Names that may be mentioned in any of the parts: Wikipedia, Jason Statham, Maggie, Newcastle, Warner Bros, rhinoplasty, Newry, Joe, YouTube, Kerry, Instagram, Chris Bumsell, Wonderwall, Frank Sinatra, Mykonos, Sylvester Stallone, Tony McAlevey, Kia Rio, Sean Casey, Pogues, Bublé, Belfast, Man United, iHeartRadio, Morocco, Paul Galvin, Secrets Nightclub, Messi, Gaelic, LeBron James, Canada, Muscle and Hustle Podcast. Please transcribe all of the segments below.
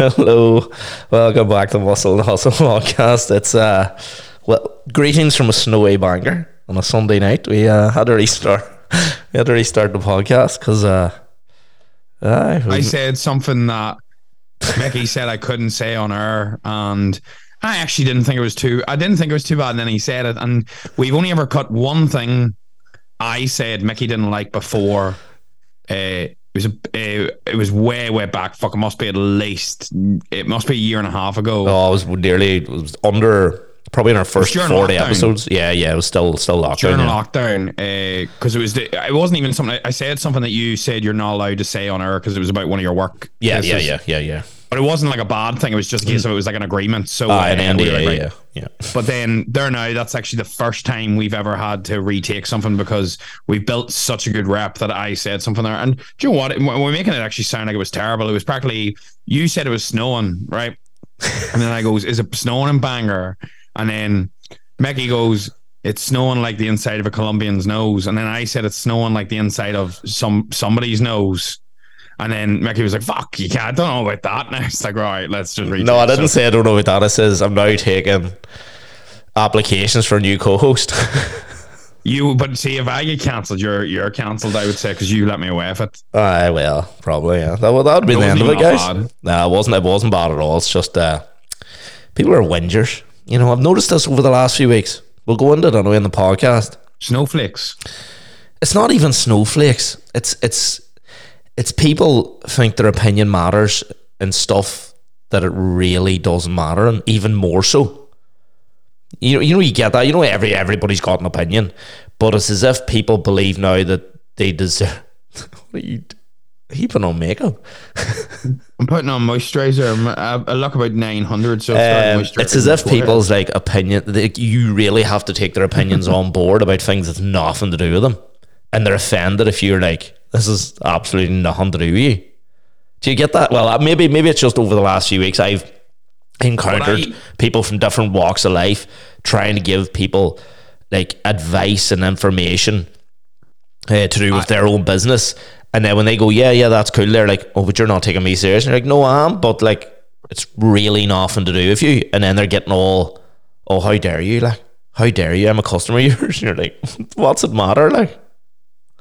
Hello, welcome back to Muscle and Hustle Podcast. It's greetings from a snowy Bangor on a Sunday night. We had to restart. We had to restart the podcast because I said something that Mickey said I couldn't say on air, and I actually didn't think it was too. I didn't think it was too bad. And then he said it, and we've only ever cut one thing I said Mickey didn't like before. It was way back. Fuck, it must be a year and a half ago. Oh, it was probably in our first 40 lockdown. Episodes. Yeah, it was still lockdown. During lockdown, because it wasn't even something. I said something that you said you're not allowed to say on air because it was about one of your work. Yeah. But it wasn't like a bad thing. It was just a case of it was like an agreement. So an NDA, like, right? Yeah. But then there now, that's actually the first time we've ever had to retake something because we've built such a good rep that I said something there. And do you know what? We're making it actually sound like it was terrible. It was practically, you said it was snowing, right? And then I goes, is it snowing in Bangor? And then Maggie goes, it's snowing like the inside of a Colombian's nose. And then I said it's snowing like the inside of somebody's nose. And then Mickey was like, fuck, you can't, I don't know about that. And I was like, right, let's just read. No, I didn't say I don't know about that. I says, I'm now taking applications for a new co-host. But see, if I get cancelled, you're cancelled, I would say, because you let me away with it. Well, probably, yeah. That would be the end of it, guys. Bad. Nah, it wasn't bad at all. It's just, people are whingers. You know, I've noticed this over the last few weeks. We'll go into it anyway in the podcast. Snowflakes. It's not even snowflakes. It's people think their opinion matters and stuff that it really doesn't matter, and even more so. You know, you get that. You know, everybody's got an opinion, but it's as if people believe now that they deserve. What are you heaping on makeup? I'm putting on moisturizer. I look about 900. So it's as if people's like opinion. You really have to take their opinions on board about things that's nothing to do with them, and they're offended if you're like, this is absolutely nothing to do with you. Do you get that? Well, maybe it's just over the last few weeks I've encountered people from different walks of life trying to give people like advice and information to do with their own business. And then when they go, yeah, that's cool, they're like, oh, but you're not taking me serious. And you're like, no, I am, but like, it's really nothing to do with you. And then they're getting all, oh, how dare you? Like, how dare you? I'm a customer of yours. And you're like, what's it matter? Like,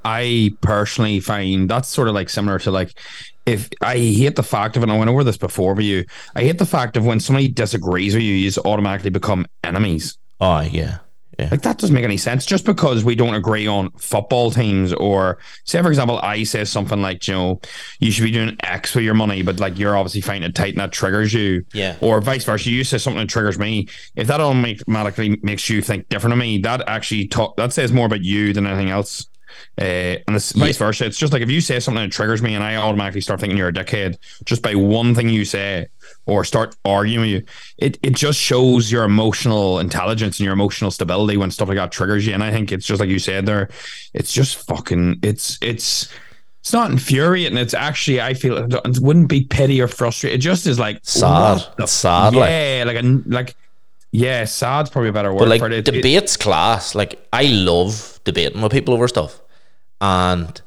I personally find that's sort of like similar to like, if I hate the fact of, and I went over this before with you, I hate the fact of when somebody disagrees with you, you just automatically become enemies. Oh, yeah. Like, that doesn't make any sense. Just because we don't agree on football teams, or say, for example, I say something like, you know, you should be doing X with your money, but like, you're obviously finding it tight and that triggers you. Yeah. Or vice versa. You say something that triggers me. If that automatically makes you think different of me, that actually that says more about you than anything else. And it's vice versa. It's just like, if you say something that triggers me and I automatically start thinking you're a dickhead just by one thing you say, or start arguing with you, it just shows your emotional intelligence and your emotional stability when stuff like that triggers you. And I think it's just like you said there, it's just fucking, it's not infuriating. It's actually, I feel it wouldn't be pity or frustration. It just is like sad. It's sad. Yeah, like yeah, sad's probably a better word, but like, for it. Debate's class. Like, I love debating with people over stuff, and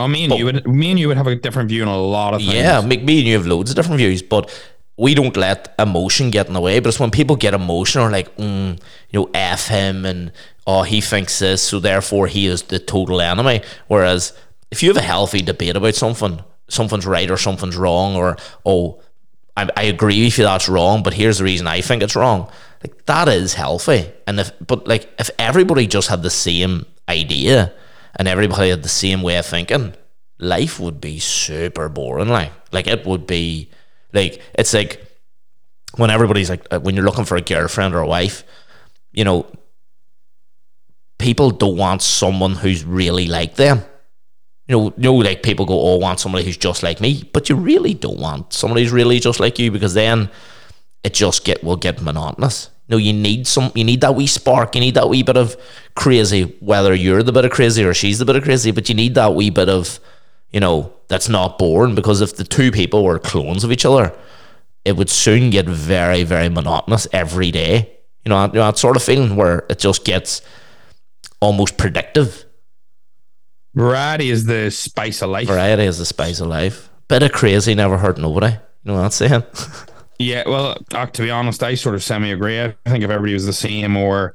me and you would have a different view on a lot of things. Yeah, me and you have loads of different views, but we don't let emotion get in the way. But it's when people get emotional, like, you know, F him, and oh, he thinks this, so therefore he is the total enemy. Whereas if you have a healthy debate about something, something's right or something's wrong, or oh, I agree with you, that's wrong, but here's the reason I think it's wrong. Like, that is healthy. And if everybody just had the same idea and everybody had the same way of thinking, life would be super boring. Like it would be like, it's like when everybody's like, when you're looking for a girlfriend or a wife, you know, people don't want someone who's really like them. You know, like people go, oh, I want somebody who's just like me, but you really don't want somebody who's really just like you, because then it just will get monotonous. You know, you need that wee spark, you need that wee bit of crazy, whether you're the bit of crazy or she's the bit of crazy, but you need that wee bit of, you know, that's not boring, because if the two people were clones of each other, it would soon get very, very monotonous every day. You know, that sort of feeling where it just gets almost predictive. Variety is the spice of life. Bit of crazy never hurt nobody. you know what I'm saying? Yeah, well, to be honest, I sort of semi-agree. I think if everybody was the same, or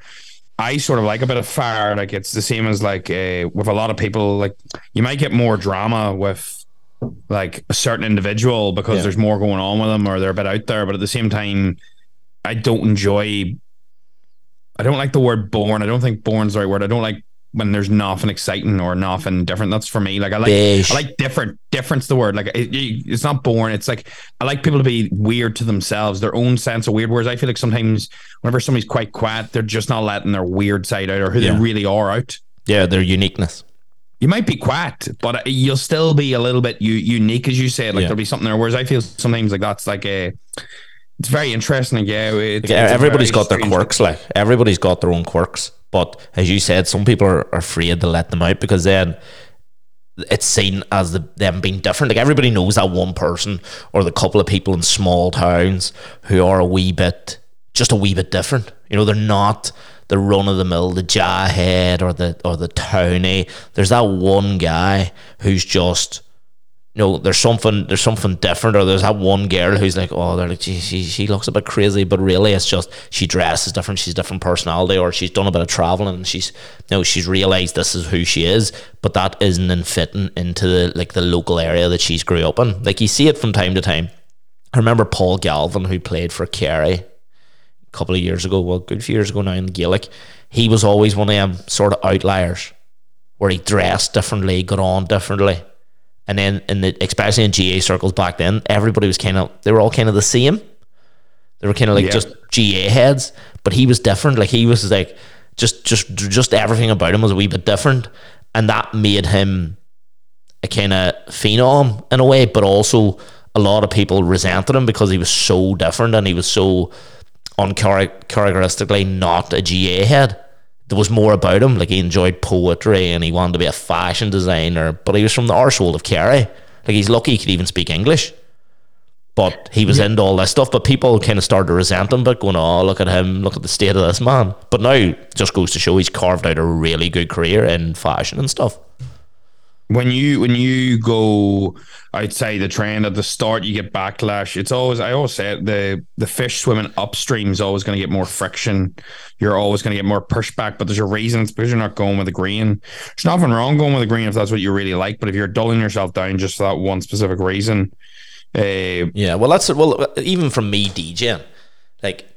I sort of like a bit of fire, like it's the same as like with a lot of people, like you might get more drama with like a certain individual because there's more going on with them or they're a bit out there. But at the same time, I don't like the word born. I don't think born's the right word. I don't like when there's nothing exciting or nothing different. That's for me. Like I like different. Different's the word. Like it's not born. It's like I like people to be weird to themselves, their own sense of weird. Whereas I feel like sometimes whenever somebody's quite quiet, they're just not letting their weird side out or who they really are out. Yeah, their uniqueness. You might be quiet, but you'll still be a little bit unique, as you said. Like there'll be something there. Whereas I feel sometimes like that's like a. It's very interesting. Yeah, everybody's got their quirks. Like everybody's got their own quirks. But as you said, some people are afraid to let them out because then it's seen as them being different. Like everybody knows that one person or the couple of people in small towns who are a wee bit different. You know, they're not the run of the mill, the jawhead or the townie. There's that one guy who's just. No, there's something different, or there's that one girl who's like, oh, they're like, she looks a bit crazy, but really it's just she dresses different, she's different personality, or she's done a bit of traveling and she's realized this is who she is, but that isn't fitting into the local area that she's grew up in. Like you see it from time to time. I remember Paul Galvin, who played for Kerry a couple of years ago, a good few years ago now in Gaelic. He was always one of them sort of outliers where he dressed differently, got on differently. And then, especially in GA circles back then, everybody was they were all kind of the same. They were kind of just GA heads, but he was different. Like he was like, just everything about him was a wee bit different. And that made him a kind of phenom in a way, but also a lot of people resented him because he was so different and he was so uncharacteristically not a GA head. There was more about him. Like he enjoyed poetry and he wanted to be a fashion designer, but he was from the arsehole of Kerry. Like he's lucky he could even speak English, but he was into all that stuff. But people kind of started to resent him, but going, oh, look at him, look at the state of this man. But now it just goes to show he's carved out a really good career in fashion and stuff. When you go outside the trend at the start, you get backlash. It's always, I always say it, the fish swimming upstream is always going to get more friction. You're always going to get more pushback, but there's a reason. It's because you're not going with the grain. There's nothing wrong going with the grain if that's what you really like, but if you're dulling yourself down just for that one specific reason. Even from me DJing, like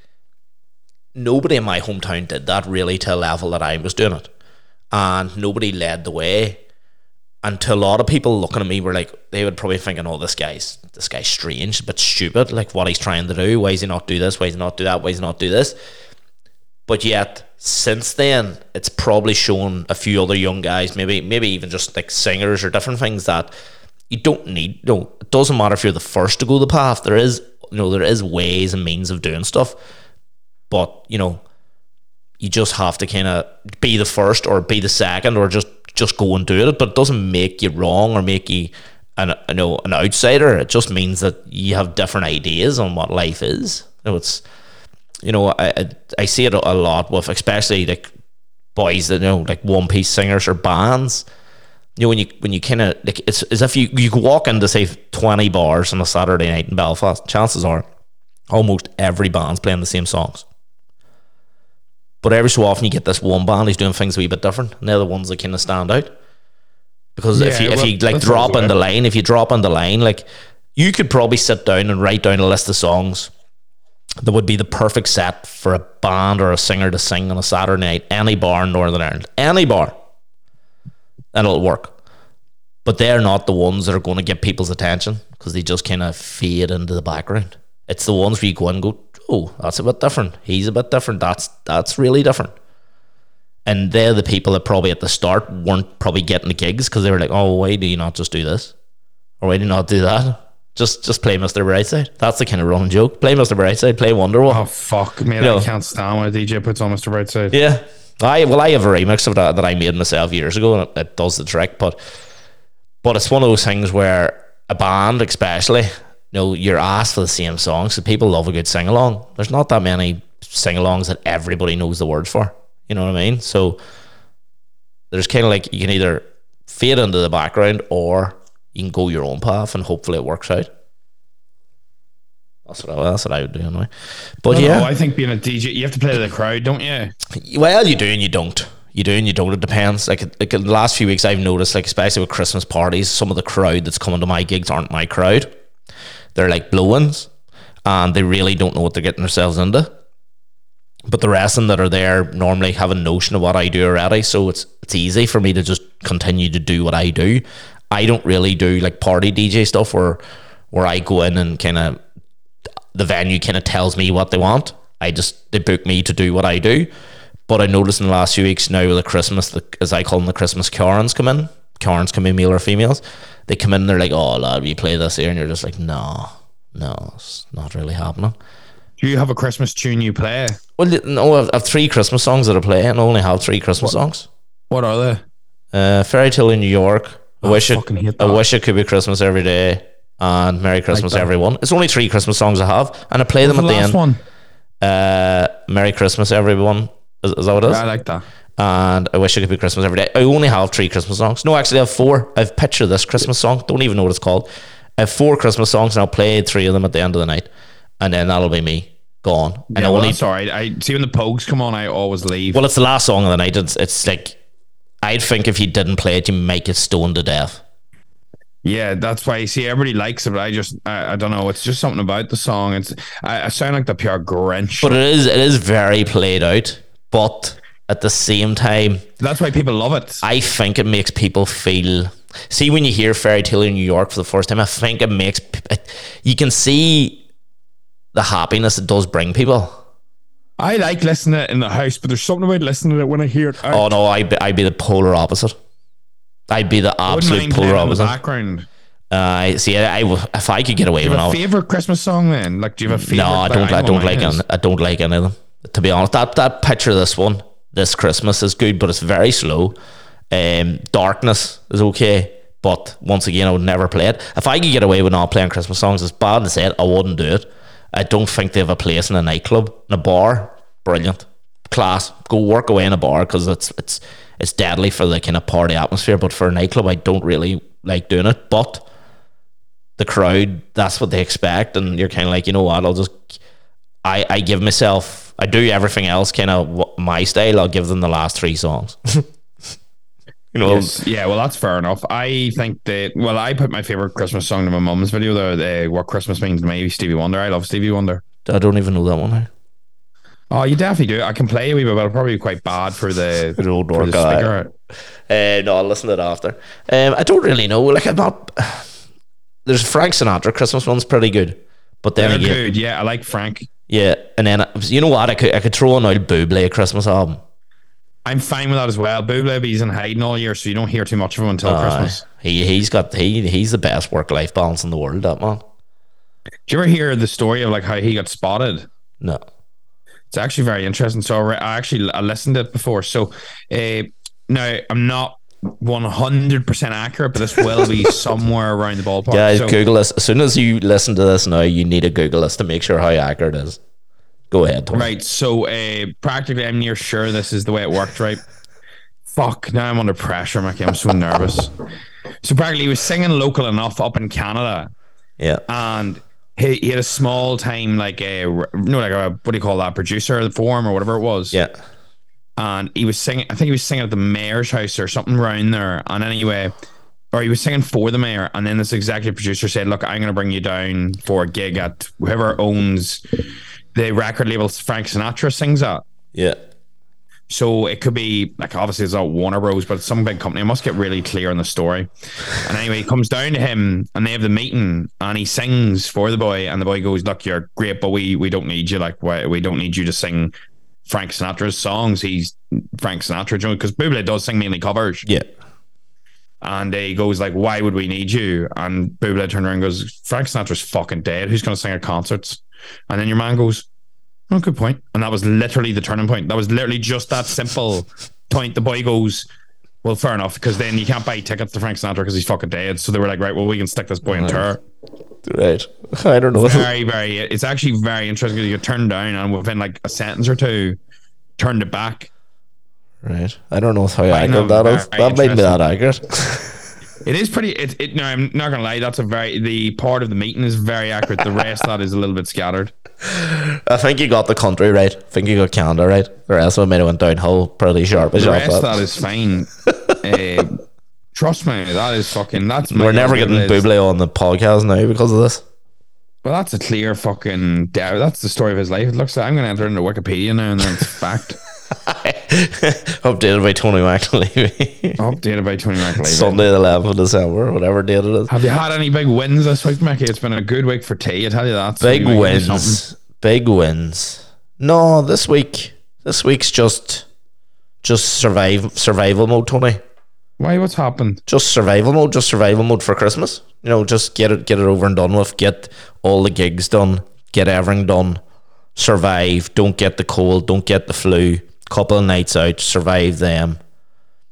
nobody in my hometown did that really to a level that I was doing it. And nobody led the way. And to a lot of people looking at me were like, they would probably thinking, oh, this guy's strange, a bit stupid, like what he's trying to do, why is he not do this, why is he not do that, why is he not do this? But yet, since then, it's probably shown a few other young guys, maybe even just like singers or different things that you don't need, it doesn't matter if you're the first to go the path, there is ways and means of doing stuff, but, you just have to kind of be the first or be the second or just go and do it, but it doesn't make you wrong or make you an outsider. It just means that you have different ideas on what life is. I see it a lot with especially like boys that like one piece singers or bands. When you kind of like it's as if you walk into say 20 bars on a Saturday night in Belfast, chances are almost every band's playing the same songs. But every so often you get this one band who's doing things a wee bit different, and they're the ones that kind of stand out. Because if you drop in the line, like you could probably sit down and write down a list of songs that would be the perfect set for a band or a singer to sing on a Saturday night, any bar in Northern Ireland, any bar, and it'll work. But they're not the ones that are going to get people's attention because they just kind of fade into the background. It's the ones where you go and go, oh, that's a bit different. He's a bit different. That's really different. And they're the people that probably at the start weren't probably getting the gigs because they were like, oh, why do you not just do this? Or why do you not do that? Just play Mr. Brightside. That's the kind of running joke. Play Mr. Brightside, play Wonderwall. Oh, fuck, man. I can't stand when a DJ puts on Mr. Brightside. Yeah. I have a remix of that I made myself years ago, and it does the trick. But it's one of those things where a band especially... No, you're asked for the same songs. So people love a good sing-along. There's not that many sing-alongs that everybody knows the words for. You know what I mean? So there's kind of like you can either fade into the background or you can go your own path and hopefully it works out. That's what I would do anyway. But I think being a DJ, you have to play to the crowd, don't you? Well, you do and you don't. You do and you don't. It depends. Like the last few weeks, I've noticed, like especially with Christmas parties, some of the crowd that's coming to my gigs aren't my crowd. They're like blow-ins, and they really don't know what they're getting themselves into. But the rest of them that are there normally have a notion of what I do already, so it's easy for me to just continue to do what I do. I don't really do like party DJ stuff where I go in and kind of the venue kind of tells me what they want. They book me to do what I do. But I noticed in the last few weeks now with the Christmas, as I call them, the Christmas Karens come in. Karens come in, male or females. They come in and they're like, oh, lad, we play this here. And you're just like, no, it's not really happening. Do you have a Christmas tune you play? Well, no, I have three Christmas songs that I play, and I only have three Christmas songs. What are they? Fairy Tale in New York. I Wish It Could Be Christmas Every Day. And Merry Christmas, Everyone. It's only three Christmas songs I have, and I play them at the end. One? Merry Christmas, Everyone. Is that what it is? Yeah, I like that. And I Wish It Could Be Christmas Every Day. I only have three Christmas songs. No, actually, I have four. I've Picture This Christmas Song. Don't even know what it's called. I have four Christmas songs, and I'll play three of them at the end of the night. And then that'll be me. Gone. Yeah, and that's all right. I see when the Pogues come on, I always leave. Well, it's the last song of the night. It's like, I think if you didn't play it, you might get stoned to death. Yeah, that's why you see everybody likes it, but I don't know. It's just something about the song. I sound like the pure Grinch. But it is very played out, but at the same time, that's why people love it. I think it makes people feel. See, when you hear Fairy Tale in New York for the first time, I think it makes you can see the happiness it does bring people. I like listening to it in the house, but there's something about listening to it when I hear it out. Oh no, I'd be the polar opposite. I'd be the absolute polar opposite. Background. If I could get away with it. Favorite Christmas song then? Like, do you have a favorite? No, I don't like any of them. To be honest, that Picture This one, This Christmas is good, but it's very slow. Darkness is okay, but once again, I would never play it. If I could get away with not playing Christmas songs, it's bad to say it, I wouldn't do it. I don't think they have a place in a nightclub, in a bar. Brilliant. Class, go work away in a bar because it's deadly for the kind of party atmosphere, but for a nightclub I don't really like doing it. But the crowd, that's what they expect, and you're kind of like, you know what, I do everything else kind of my style. I'll give them the last three songs. You know, yes. Yeah, well, that's fair enough. I think I put my favorite Christmas song to my mum's video there, What Christmas Means to Me, Stevie Wonder. I love Stevie Wonder. I don't even know that one now. Oh, you definitely do. I can play a wee bit, but it'll probably be quite bad for the old work guy. No, I'll listen to it after. I don't really know. Like, I'm not. There's Frank Sinatra. Christmas one's pretty good, but then again, good. Yeah, I like Frank. Yeah, and then you know what? I could throw an old Bublé Christmas album. I'm fine with that as well. Bublé, but he's in hiding all year, so you don't hear too much of him until Christmas. He's the best work-life balance in the world. That man. Do you ever hear the story of like how he got spotted? No. It's actually very interesting. So I listened to it before. So now I'm not 100% accurate, but this will be somewhere around the ballpark. Guys, so, Google this. As soon as you listen to this now, you need to Google this to make sure how accurate it is. Go ahead, Tony. Right. So practically, I'm near sure this is the way it worked, right? Fuck, now I'm under pressure, Mickey. I'm so nervous. So practically, he was singing local enough up in Canada. Yeah. And he had a small time, what do you call that, producer forum or whatever it was. Yeah. And he was singing, I think he was singing at the mayor's house or something around there. And anyway, or he was singing for the mayor. And then this executive producer said, look, I'm going to bring you down for a gig at whoever owns the record label Frank Sinatra sings at. Yeah. So it could be, like, obviously it's not Warner Bros, but it's some big company. I must get really clear on the story. And anyway, he comes down to him and they have the meeting and he sings for the boy and the boy goes, look, you're great, but we don't need you. Like, we don't need you to sing Frank Sinatra's songs. He's Frank Sinatra, because Bublé does sing mainly covers. Yeah. And he goes like, why would we need you? And Bublé turned around and goes, Frank Sinatra's fucking dead. Who's going to sing at concerts? And then your man goes, oh, good point. And that was literally the turning point. That was literally just that simple point. The boy goes, well, fair enough, because then you can't buy tickets to Frank Sinatra because he's fucking dead. So they were like, right, well, we can stick this boy in tour. Right. I don't know. Very, very. It's actually very interesting because you get turned down and within like a sentence or two, turned it back. Right. I don't know how accurate that is. That might be that accurate. It is pretty. No, I'm not gonna lie. The part of the meeting is very accurate. The rest of that is a little bit scattered. I think you got the country right. I think you got Canada right. The rest of it might have went downhill pretty sharp. The rest of that is fine. Trust me, that is fucking. We're never getting Bublé on the podcast now because of this. Well, that's a clear fucking. That's the story of his life. It looks like I'm gonna enter into Wikipedia now, and then it's fact. Updated by Tony McAlevey. Sunday the 11th of December, whatever date it is. Have you had any big wins this week, Mickey? It's been a good week for tea, I tell you that. Big wins. No, this week's just survival mode, Tony. Why? What's happened? Just survival mode for Christmas. You know, just get it over and done with. Get all the gigs done. Get everything done. Survive. Don't get the cold. Don't get the flu. Couple of nights out, survive them.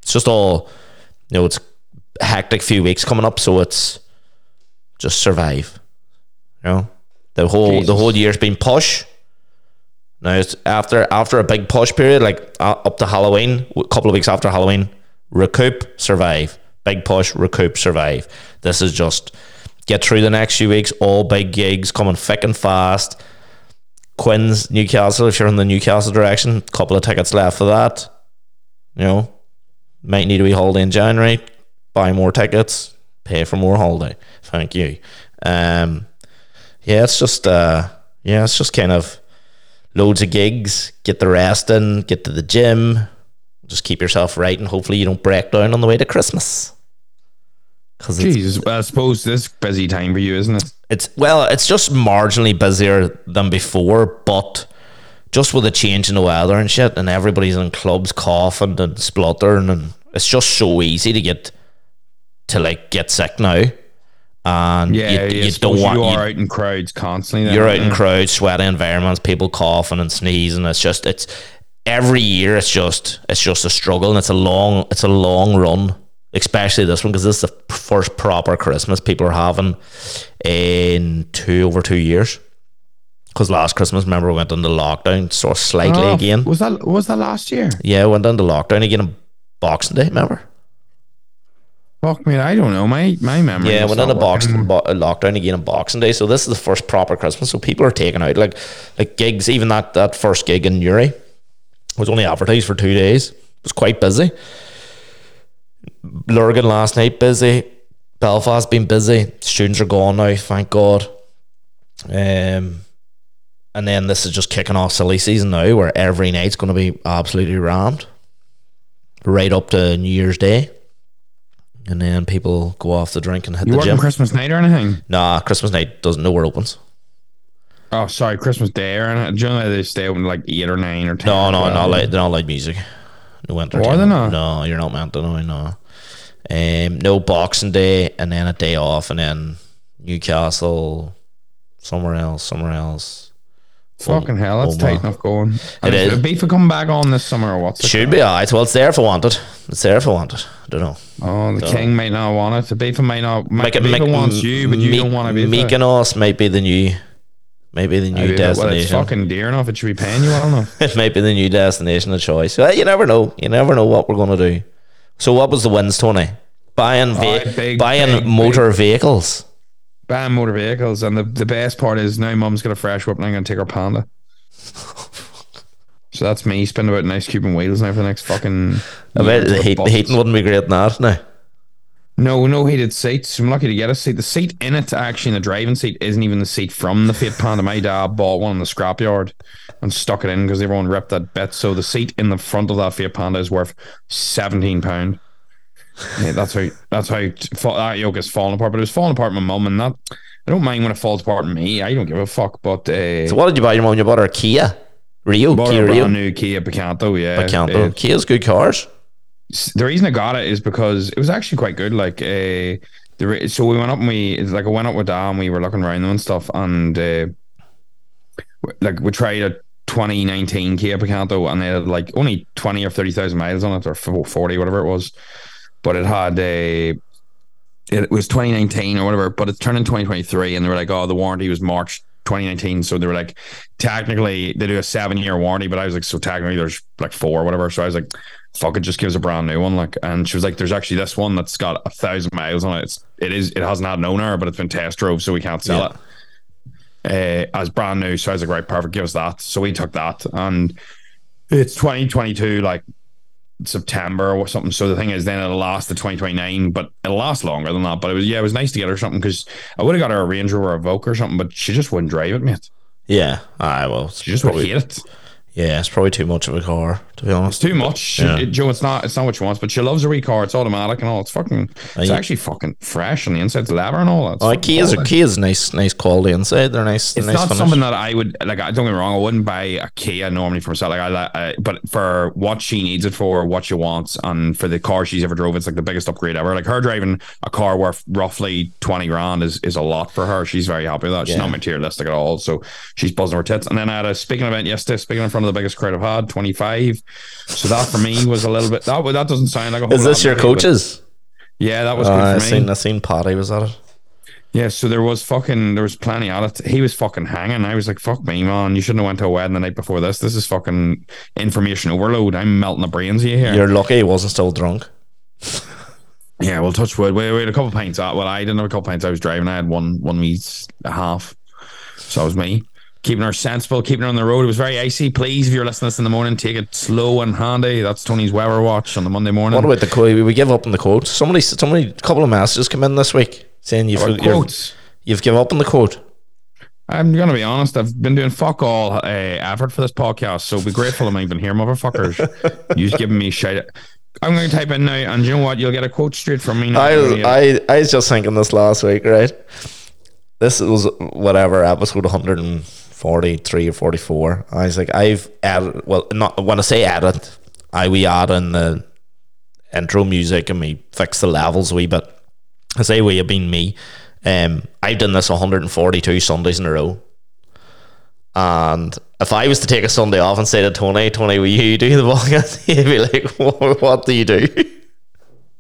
It's just all, you know, it's a hectic few weeks coming up, so it's just survive. You know, the whole year's been push. Now it's after a big push period, like up to Halloween, a couple of weeks after Halloween, recoup, survive. Big push, recoup, survive. This is just get through the next few weeks. All big gigs coming thick and fast. Quinn's Newcastle, if you're in the Newcastle direction, couple of tickets left for that. You know, might need a wee holiday in January. Buy more tickets, pay for more holiday. Thank you. It's just kind of loads of gigs. Get the rest in, get to the gym, just keep yourself right, and hopefully you don't break down on the way to Christmas. Jesus, I suppose this busy time for you, isn't it? It's just marginally busier than before, but just with a change in the weather and shit, and everybody's in clubs coughing and spluttering, and it's just so easy to get sick now. And yeah, you don't want you are out in crowds constantly. Then, you're out in crowds, sweaty environments, people coughing and sneezing. It's every year. It's just a struggle, and it's a long run. Especially this one, because this is the first proper Christmas people are having in over two years. Because last Christmas, remember, we went into lockdown sort of slightly again. Was that last year? Yeah, went into lockdown again on Boxing Day. Remember? Fuck me, I don't know. My memory. Yeah, went into lockdown again on Boxing Day. So this is the first proper Christmas. So people are taking out like gigs. Even that first gig in Newry was only advertised for 2 days. It was quite busy. Lurgan last night, busy. Belfast been busy. Students are gone now, thank God. And then this is just kicking off silly season now, where every night's going to be absolutely rammed, right up to New Year's Day. And then people go off the drink and hit the gym. You working Christmas night or anything? Nah, Christmas night doesn't know where it opens. Oh, sorry, Christmas Day or anything? Generally they stay open like 8 or 9 or 10. No, they're not allowed music. No entertainment. Or they're not? No, you're not meant to know, no. No Boxing Day, and then a day off, and then Newcastle, somewhere else. Fucking hell, that's tight enough going. And it is. It'd be for coming back on this summer or what's it? Should be alright. Well, it's there if I want it. I don't know. Oh, the king might not want it. The Beaver might not. Beaver wants you, but you don't want to be there. Mykonos might be the new. Maybe the new destination. Well, it's fucking dear enough. It should be paying you well enough. It might be the new destination of choice. Well, you never know. You never know what we're going to do. So what was the wins, Tony? Buying motor vehicles. Buying motor vehicles. And the best part is now mum's got a fresh whip and I'm going to take her Panda. So that's me spinning about an ice cube and wheels now for the next fucking... I bet the heating wouldn't be great in that now. No heated seats. I'm lucky to get a seat. The seat in it, actually, in the driving seat, isn't even the seat from the Fiat Panda. My dad bought one in the scrapyard and stuck it in because everyone ripped that bit. So the seat in the front of that Fiat Panda is worth £17. Yeah, that's how that yoke is falling apart. But it was falling apart my mum, and that I don't mind when it falls apart me. I don't give a fuck. But so what did you buy your mum? You bought her a Kia Rio. Bought Kia a brand new Kia Picanto. Yeah, Picanto. Kia's good cars. The reason I got it is because it was actually quite good. Like, so we went up and I went up with Dad and we were looking around them and stuff, and we tried a 2019 Kia Picanto, and they had like only 20 or 30,000 miles on it, or 40, whatever it was. But it had it was 2019 or whatever, but it turned in 2023, and they were like, oh, the warranty was March 2019, so they were like, technically they do a 7-year warranty, but I was like, so technically there's like 4 or whatever, so I was like, fuck it, just give us a brand new one. Like, and she was like, there's actually this one that's got 1,000 miles on it. It hasn't had an owner, but it's been test drove, so we can't sell it. As brand new. So I was like, right, perfect, give us that. So we took that, and it's 2022, like September or something. So the thing is, then it'll last to 2029, but it'll last longer than that. But it was nice to get her something, because I would have got her a Range Rover or a Vogue or something, but she just wouldn't drive it, mate. Yeah, well, she just would hate it. Yeah, it's probably too much of a car, to be honest. It's too much, yeah. Joe. It's not what she wants, but she loves a wee car. It's automatic and all. It's fucking. It's actually fucking fresh on the inside, it's leather and all that. Kia's nice quality inside. They're nice. It's nice not finish. Something that I would like. Don't get me wrong, I wouldn't buy a Kia normally for myself. Like but for what she needs it for, what she wants, and for the car she's ever drove, it's like the biggest upgrade ever. Like her driving a car worth roughly 20 grand is a lot for her. She's very happy with that. She's not materialistic at all, so she's buzzing her tits. And then I had a speaking event yesterday. Speaking in front of the biggest crowd I've had, 25. So that for me was a little bit. That doesn't sound like a whole. Is this your coaches? Yeah, that was good for me. I seen Paddy was at it. Yeah, so there was plenty at it. He was fucking hanging. I was like, fuck me, man. You shouldn't have went to a wedding the night before this. This is fucking information overload. I'm melting the brains of you here. You're lucky he wasn't still drunk. Yeah, well, touch wood. We had a couple of pints. Well, I didn't have a couple of pints. I was driving. I had one wee half. So it was me. Keeping her sensible, keeping her on the road. It was very icy. Please, if you're listening to this in the morning, take it slow and handy. That's Tony's weather watch on the Monday morning. What about the quote? We give up on the quote. Somebody, a couple of messages come in this week saying you've given up on the quote. I'm going to be honest. I've been doing fuck all effort for this podcast, so be grateful I'm even here, motherfuckers. You've given me shit. I'm going to type in now, and you know what? You'll get a quote straight from me now. I was just thinking this last week, right? This was whatever, episode 143 or 44. I was like, I've added, well, not when I say edit, we add in the intro music and we fix the levels a wee bit. I say we have been me. I've done this 142 Sundays in a row. And if I was to take a Sunday off and say to Tony, will you do the podcast? He'd be like, what do you do?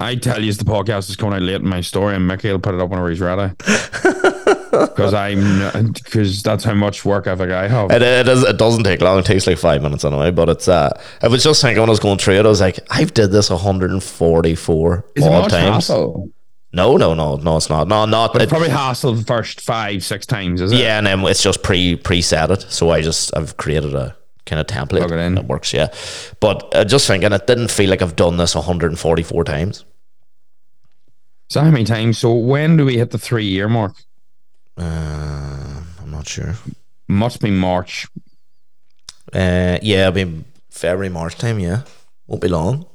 I tell you, the podcast is coming out late in my story, and Mickey will put it up whenever he's ready. Because that's how much work I have. It doesn't take long. It takes like 5 minutes anyway. But it's I was just thinking when I was going through it, I was like, I've did this 144 is all it times. Hassle? No, it's not. No, not. But it probably hassled the first 5-6 times, is it? Yeah, and then it's just preset it. So I've created a kind of template. Plug it in. It works, yeah. But just thinking, it didn't feel like I've done this 144 times. So how many times? So when do we hit the 3-year mark? I'm not sure. Must be March. Yeah, it'll be February, March time, yeah. Won't be long.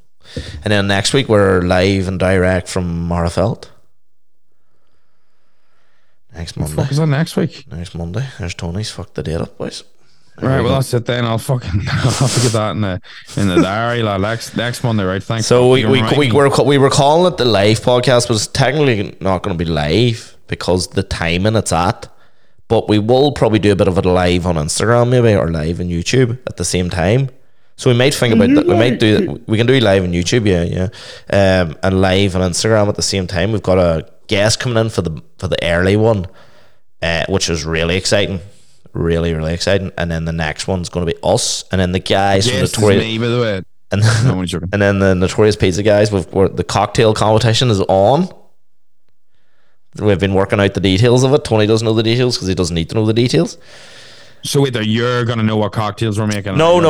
And then next week we're live and direct from Magherafelt. Next Monday. What the fuck is that next week? Next Monday. There's Tony's fucked the date up, boys. Right, well that's it then. I'll have to get that in the diary like next Monday, right? Thanks. So we were calling it the live podcast, but it's technically not going to be live because the timing it's at. But we will probably do a bit of it live on Instagram, maybe, or live on YouTube at the same time. So we might think about that. We might do that. We can do live on YouTube, yeah, and live on Instagram at the same time. We've got a guest coming in for the early one, which is really exciting. Really, really exciting. And then the next one's going to be us, and then the guys from Notorious. Me, by the way. And then the Notorious Pizza guys. The cocktail competition is on. We've been working out the details of it. Tony doesn't know the details because he doesn't need to know the details. So either you're going to know what cocktails we're making. No.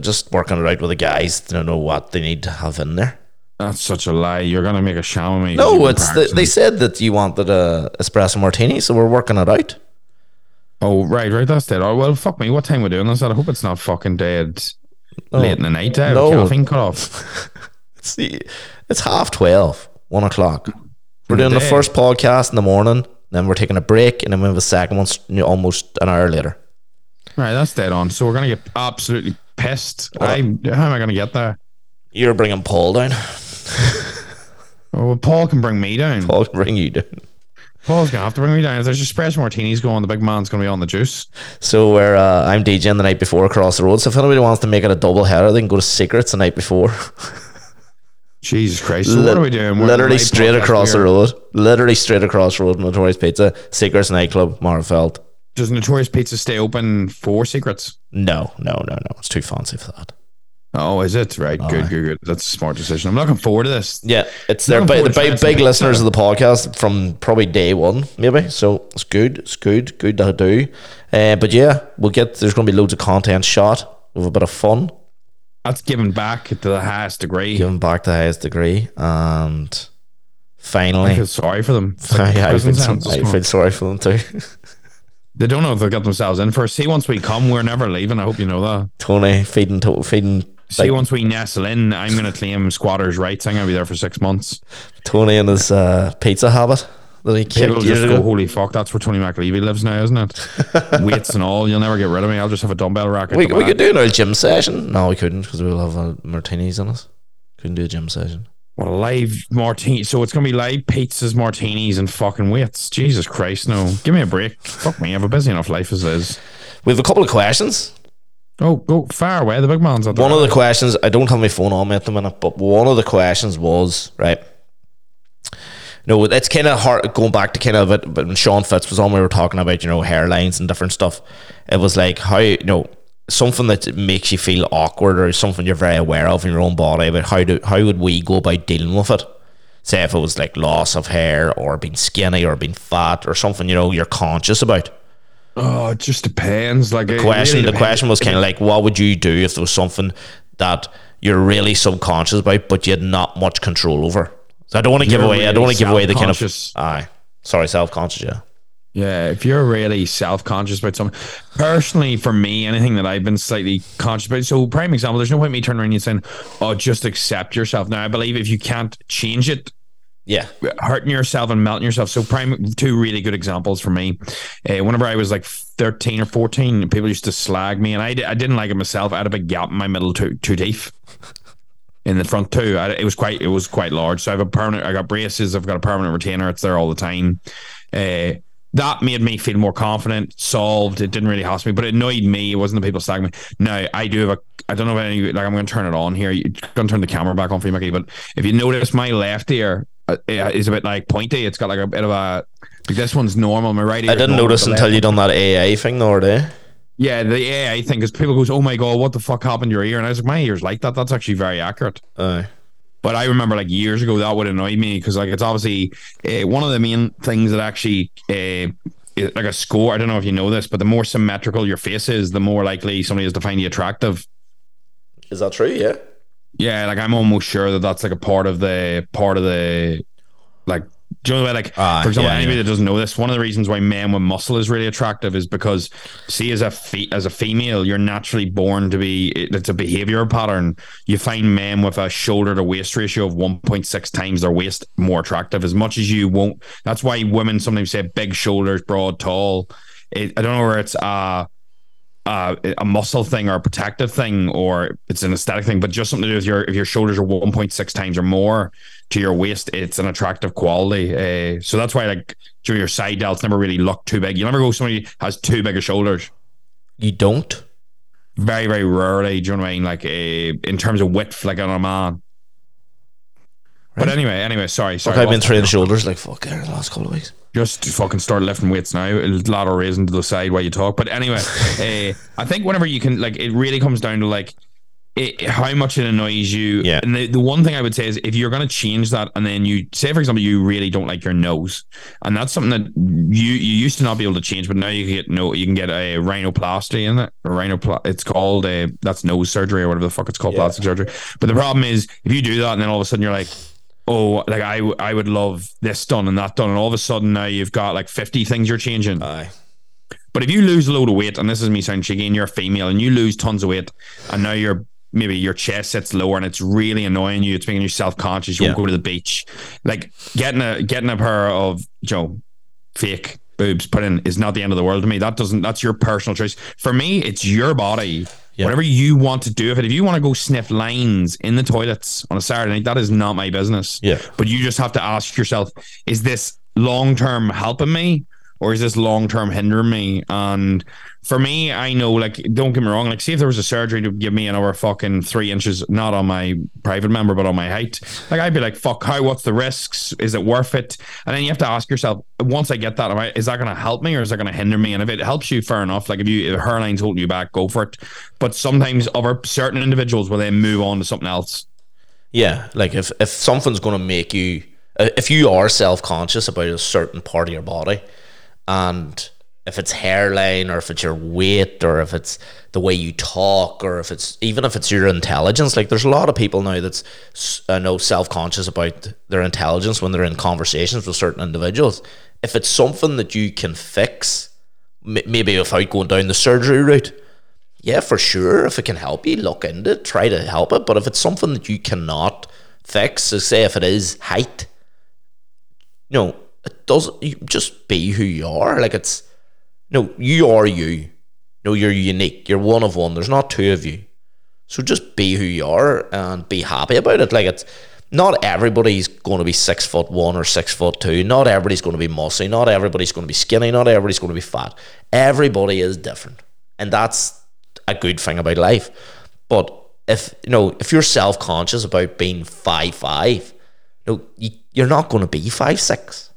Just working it out with the guys to know what they need to have in there. That's such a lie. You're going to make a chamois. No, they said that you wanted a espresso martini, so we're working it out. Oh, right, that's dead. Oh, well, fuck me. What time are we doing this at? I hope it's not fucking dead late in the night. Caffeine cut off. It's 12:30, 1:00. We're doing the first podcast in the morning, then we're taking a break, and then we have a second one almost an hour later. Right, that's dead on. So we're going to get absolutely pissed. How am I going to get there? You're bringing Paul down. Well, Paul can bring me down. Paul can bring you down. Paul's going to have to bring me down. If there's espresso martinis going, the big man's going to be on the juice. So I'm DJing the night before across the road. So if anybody wants to make it a double header, they can go to Secrets the night before. Jesus Christ. So what are we doing? Literally straight across the road. Literally straight across the road. Notorious Pizza, Secrets Nightclub, Magherafelt. Does Notorious Pizza stay open for Secrets? No. It's too fancy for that. Oh, is it? Right. Good. That's a smart decision. I'm looking forward to this. Yeah. It's there. Big listeners of the podcast from probably day one, maybe. So it's good. Good to do. But yeah, there's going to be loads of content shot with a bit of fun. That's giving back to the highest degree. And finally. I feel sorry for them. I feel sorry for them too. They don't know if they've got themselves in for. See, once we come, we're never leaving. I hope you know that. Tony, feeding. See, once we nestle in, I'm going to claim squatters' rights. I'm going to be there for 6 months. Tony and his pizza habit. People just go, holy fuck, that's where Tony McAlevey lives now, isn't it? Weights and all, you'll never get rid of me. I'll just have a dumbbell rack. We could do a gym session. No, we couldn't because we'll have martinis on us. Couldn't do a gym session. Well, live martini. So it's going to be live pizzas, martinis, and fucking weights. Jesus Christ, no. Give me a break. Fuck me, I have a busy enough life as it is. We have a couple of questions. Oh, go far away. The big man's out there. One of the questions, I don't have my phone on me at the minute, but one of the questions was, right, no, it's kind of hard going back to kind of it, but when Sean Fitz was on, we were talking about, you know, hairlines and different stuff. It was like how, you know, something that makes you feel awkward or something you're very aware of in your own body, but how would we go about dealing with it? Say if it was like loss of hair or being skinny or being fat or something, you know, you're conscious about. Oh, it just depends. Like the question was kind of like, what would you do if there was something that you're really subconscious about, but you had not much control over? So I don't want to give away the kind of self-conscious. Yeah. Yeah, if you're really self-conscious about something. Personally, for me, anything that I've been slightly conscious about. So, prime example, there's no point in me turning around and saying, oh, just accept yourself. Now, I believe if you can't change it, yeah, hurting yourself and melting yourself. So, two really good examples for me. Whenever I was like 13 or 14, people used to slag me, and I didn't like it myself. I had a big gap in my middle two teeth. In the front two, it was quite large. So, I got braces, I've got a permanent retainer. It's there all the time. That made me feel more confident, solved. It didn't really hassle me, but it annoyed me. It wasn't the people slagging me. Now, I do have I don't know about any, like, I'm going to turn it on here. I'm going to turn the camera back on for you, Mickey, but if you notice, my left ear is a bit like pointy. It's got like a bit of a, like this one's normal. My right ear. I didn't notice until you done that AI thing the other day. Yeah, the AI thing, because people goes, oh my God, what the fuck happened to your ear? And I was like, my ear's like that. That's actually very accurate. But I remember like years ago that would annoy me because like it's obviously one of the main things that actually is like a score. I don't know if you know this, but the more symmetrical your face is, the more likely somebody is to find you attractive. Is that true? Yeah. Yeah, like I'm almost sure that's like a part of the like. Do you know the way, like for example, anybody that doesn't know this, one of the reasons why men with muscle is really attractive is because, see, as a female, you're naturally born to be. It's a behavioral pattern. You find men with a shoulder to waist ratio of 1.6 times their waist more attractive. As much as you won't, that's why women sometimes say big shoulders, broad, tall. I don't know where it's a muscle thing or a protective thing or it's an aesthetic thing, but just something to do with if your shoulders are 1.6 times or more to your waist, it's an attractive quality. So that's why like your side delts never really look too big. You never go somebody has too big of shoulders. You don't? Very, very rarely. Do you know what I mean? Like in terms of width, like on a man. Right. But anyway, sorry. I've been training shoulders like fuck there the last couple of weeks. Just fucking start lifting weights now. Lateral raising to the side while you talk. But anyway, I think whenever you can, like, it really comes down to like how much it annoys you. Yeah. And the one thing I would say is if you're going to change that, and then you say, for example, you really don't like your nose, and that's something that you used to not be able to change, but now you can get a rhinoplasty in it. It's called that's nose surgery or whatever the fuck it's called, plastic surgery. But the problem is if you do that, and then all of a sudden you're like, oh, like I would love this done and that done, and all of a sudden now you've got like 50 things you're changing. Aye. But if you lose a load of weight, and this is me sounding cheeky, and you're a female and you lose tons of weight, and now maybe your chest sits lower and it's really annoying you, it's making you self-conscious, you won't go to the beach. Like getting a pair of, you know, fake boobs put in is not the end of the world to me. That's your personal choice. For me, it's your body. Yeah. Whatever you want to do with it, if you want to go sniff lines in the toilets on a Saturday night, that is not my business. Yeah. But you just have to ask yourself, is this long term helping me or is this long-term hindering me? And for me, I know, like, don't get me wrong, like, see if there was a surgery to give me another fucking 3 inches, not on my private member, but on my height. Like, I'd be like, fuck, how, what's the risks? Is it worth it? And then you have to ask yourself, once I get that, am I, is that going to help me or is that going to hinder me? And if it helps you, fair enough. Like, if her line's holding you back, go for it. But sometimes other certain individuals will then move on to something else. Yeah, like, if something's going to make you, if you are self-conscious about a certain part of your body, and if it's hairline or if it's your weight or if it's the way you talk or if it's even if it's your intelligence, like, there's a lot of people now that's, I know, self-conscious about their intelligence when they're in conversations with certain individuals. If it's something that you can fix, maybe without going down the surgery route, yeah, for sure, if it can help you, look into it, try to help it. But if it's something that you cannot fix, so say if it is height, you know, it doesn't, you just be who you are. Like, it's, no, you are you. No, you're unique. You're one of one. There's not two of you. So just be who you are and be happy about it. Like, it's not everybody's going to be 6'1" or 6'2". Not everybody's going to be muscly. Not everybody's going to be skinny. Not everybody's going to be fat. Everybody is different. And that's a good thing about life. But if, you know, if you're self-conscious about being 5'5", you know, you're not going to be 5'6".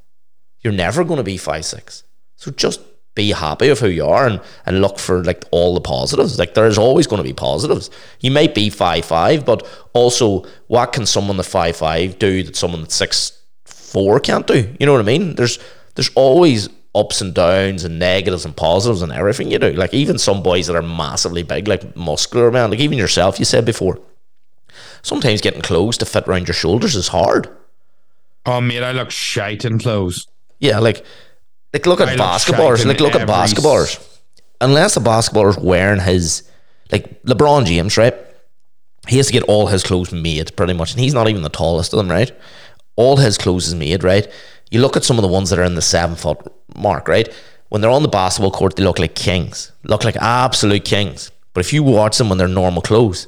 You're never going to be 5'6". So just be happy with who you are and look for, like, all the positives. Like, there's always going to be positives. You might be 5'5", but also, what can someone that's 5'5" do that someone that's 6'4" can't do? You know what I mean? There's always ups and downs and negatives and positives and everything you do. Like, even some boys that are massively big, like muscular, man, like even yourself, you said before, sometimes getting clothes to fit around your shoulders is hard. Oh, mate, I look shite in clothes. Yeah, like look at basketballers. Like, look at basketballers. Unless the basketballer's wearing his, like, LeBron James, right? He has to get all his clothes made, pretty much, and he's not even the tallest of them, right? All his clothes is made, right? You look at some of the ones that are in the 7 foot mark, right? When they're on the basketball court, they look like kings, look like absolute kings. But if you watch them when they're normal clothes,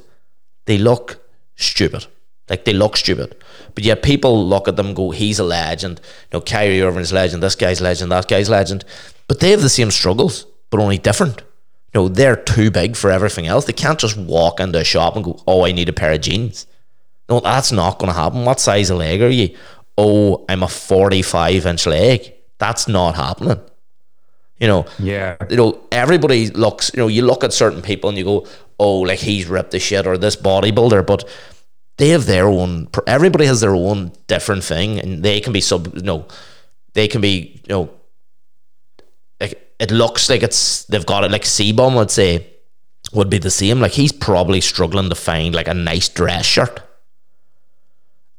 they look stupid. Like, they look stupid. But yet people look at them and go, he's a legend. You know, Kyrie Irving's legend, this guy's legend, that guy's legend. But they have the same struggles, but only different. You know, they're too big for everything else. They can't just walk into a shop and go, oh, I need a pair of jeans. No, that's not going to happen. What size of leg are you? Oh, I'm a 45-inch leg. That's not happening. You know, yeah. You know, everybody looks, you know, you look at certain people and you go, oh, like, he's ripped as shit, or this bodybuilder, but they have their own, everybody has their own different thing, and they can be like, it looks like it's, they've got it, like C-Bomb, I'd say, would be the same. Like, he's probably struggling to find, like, a nice dress shirt.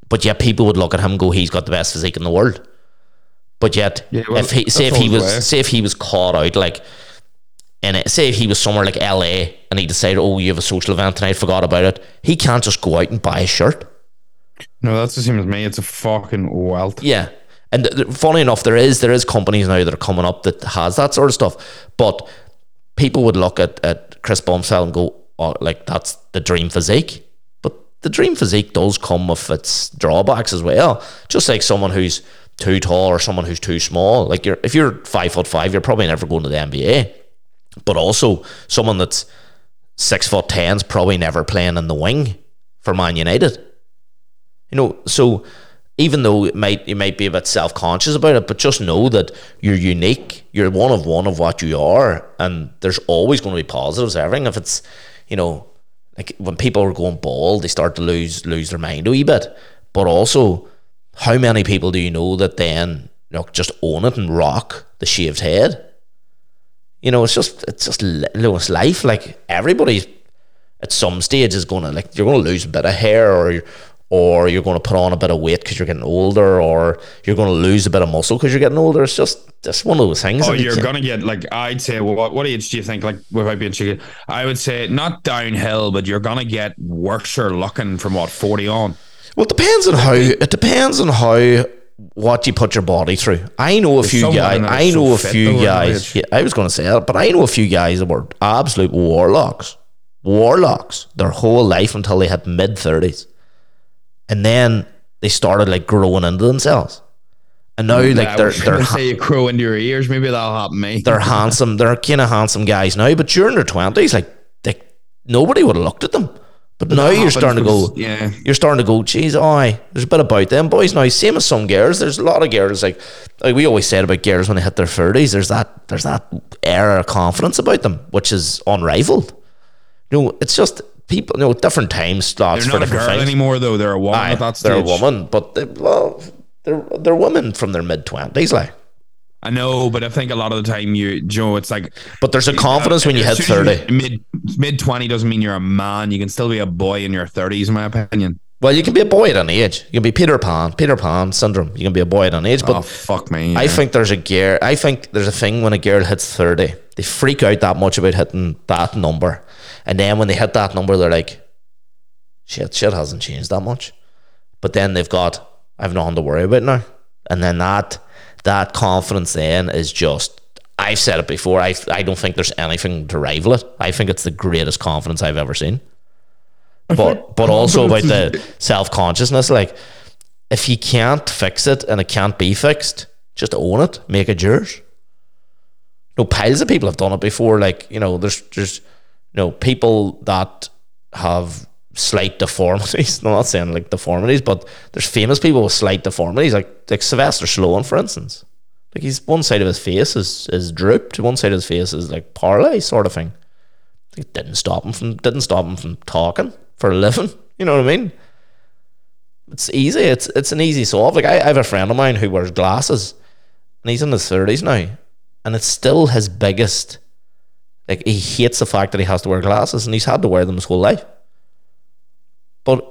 But yet people would look at him and go, he's got the best physique in the world. But yet, yeah, well, if he was caught out, like, and say if he was somewhere like LA and he decided, oh, you have a social event tonight, forgot about it, he can't just go out and buy a shirt. No, that's the same as me. It's a fucking wealth. Yeah. And funny enough, there is companies now that are coming up that has that sort of stuff. But people would look at Chris Bumsell and go, oh, like, that's the dream physique. But the dream physique does come with its drawbacks as well. Just like someone who's too tall or someone who's too small. Like, if you're 5'5", you're probably never going to the NBA. But also, someone that's 6'10" is probably never playing in the wing for Man United. You know, so even though you might be a bit self-conscious about it, but just know that you're unique. You're one of what you are, and there's always going to be positives. Everything. If it's, you know, like when people are going bald, they start to lose their mind a wee bit. But also, how many people do you know that then, you know, just own it and rock the shaved head? You know, it's just Lewis life. Like, everybody's at some stage is gonna, like, you're gonna lose a bit of hair, or you're gonna put on a bit of weight because you're getting older, or you're gonna lose a bit of muscle because you're getting older. It's just, that's one of those things. Oh, you're gonna get, like, I'd say, well, what age do you think? Like, without being cheeky, I would say not downhill, but you're gonna get worse or looking from 40 on. Well, it depends on how. What you put your body through. I know a few guys. Yeah, I was going to say that, but I know a few guys that were absolute warlocks their whole life until they hit mid 30s, and then they started, like, growing into themselves, And now, like, yeah, they're say you crow into your ears. Maybe that'll happen to me. They're handsome. They're kind of handsome guys now, but you're in their 20s. Like, nobody would have looked at them. But now you're starting to go. Yeah. You're starting to go. Geez, there's a bit about them boys now. Same as some girls. There's a lot of girls like we always said about girls when they hit their 30s. There's that air of confidence about them, which is unrivaled. You know, it's just. People, you know, different time slots for different things. They're not a girl anymore, though. They're a woman at that stage. They're a woman, but they're women from their mid-20s, like. I know, but I think a lot of the time, Joe, it's like... But there's a confidence when you hit 30. Mid-20 doesn't mean you're a man. You can still be a boy in your 30s, in my opinion. Well, you can be a boy at any age. You can be Peter Pan syndrome. You can be a boy at any age, but... Oh, fuck me. Yeah. I think there's a thing when a girl hits 30. They freak out that much about hitting that number. And then when they hit that number, they're like, shit hasn't changed that much. But then they've got, I've nothing to worry about now. And then that confidence then is just, I've said it before, I don't think there's anything to rival it. I think it's the greatest confidence I've ever seen. But also about the self-consciousness, like, if you can't fix it and it can't be fixed, just own it, make it yours. No, piles of people have done it before, like, you know, there's no people that have slight deformities. No, I'm not saying like deformities, but there's famous people with slight deformities, like Sylvester Stallone, for instance. Like, he's one side of his face is drooped, one side of his face is like paralyzed, sort of thing. It didn't stop him from talking for a living. You know what I mean? It's easy. It's an easy solve. Like, I have a friend of mine who wears glasses, and he's in his 30s now, and it's still his biggest. Like, he hates the fact that he has to wear glasses, and he's had to wear them his whole life. But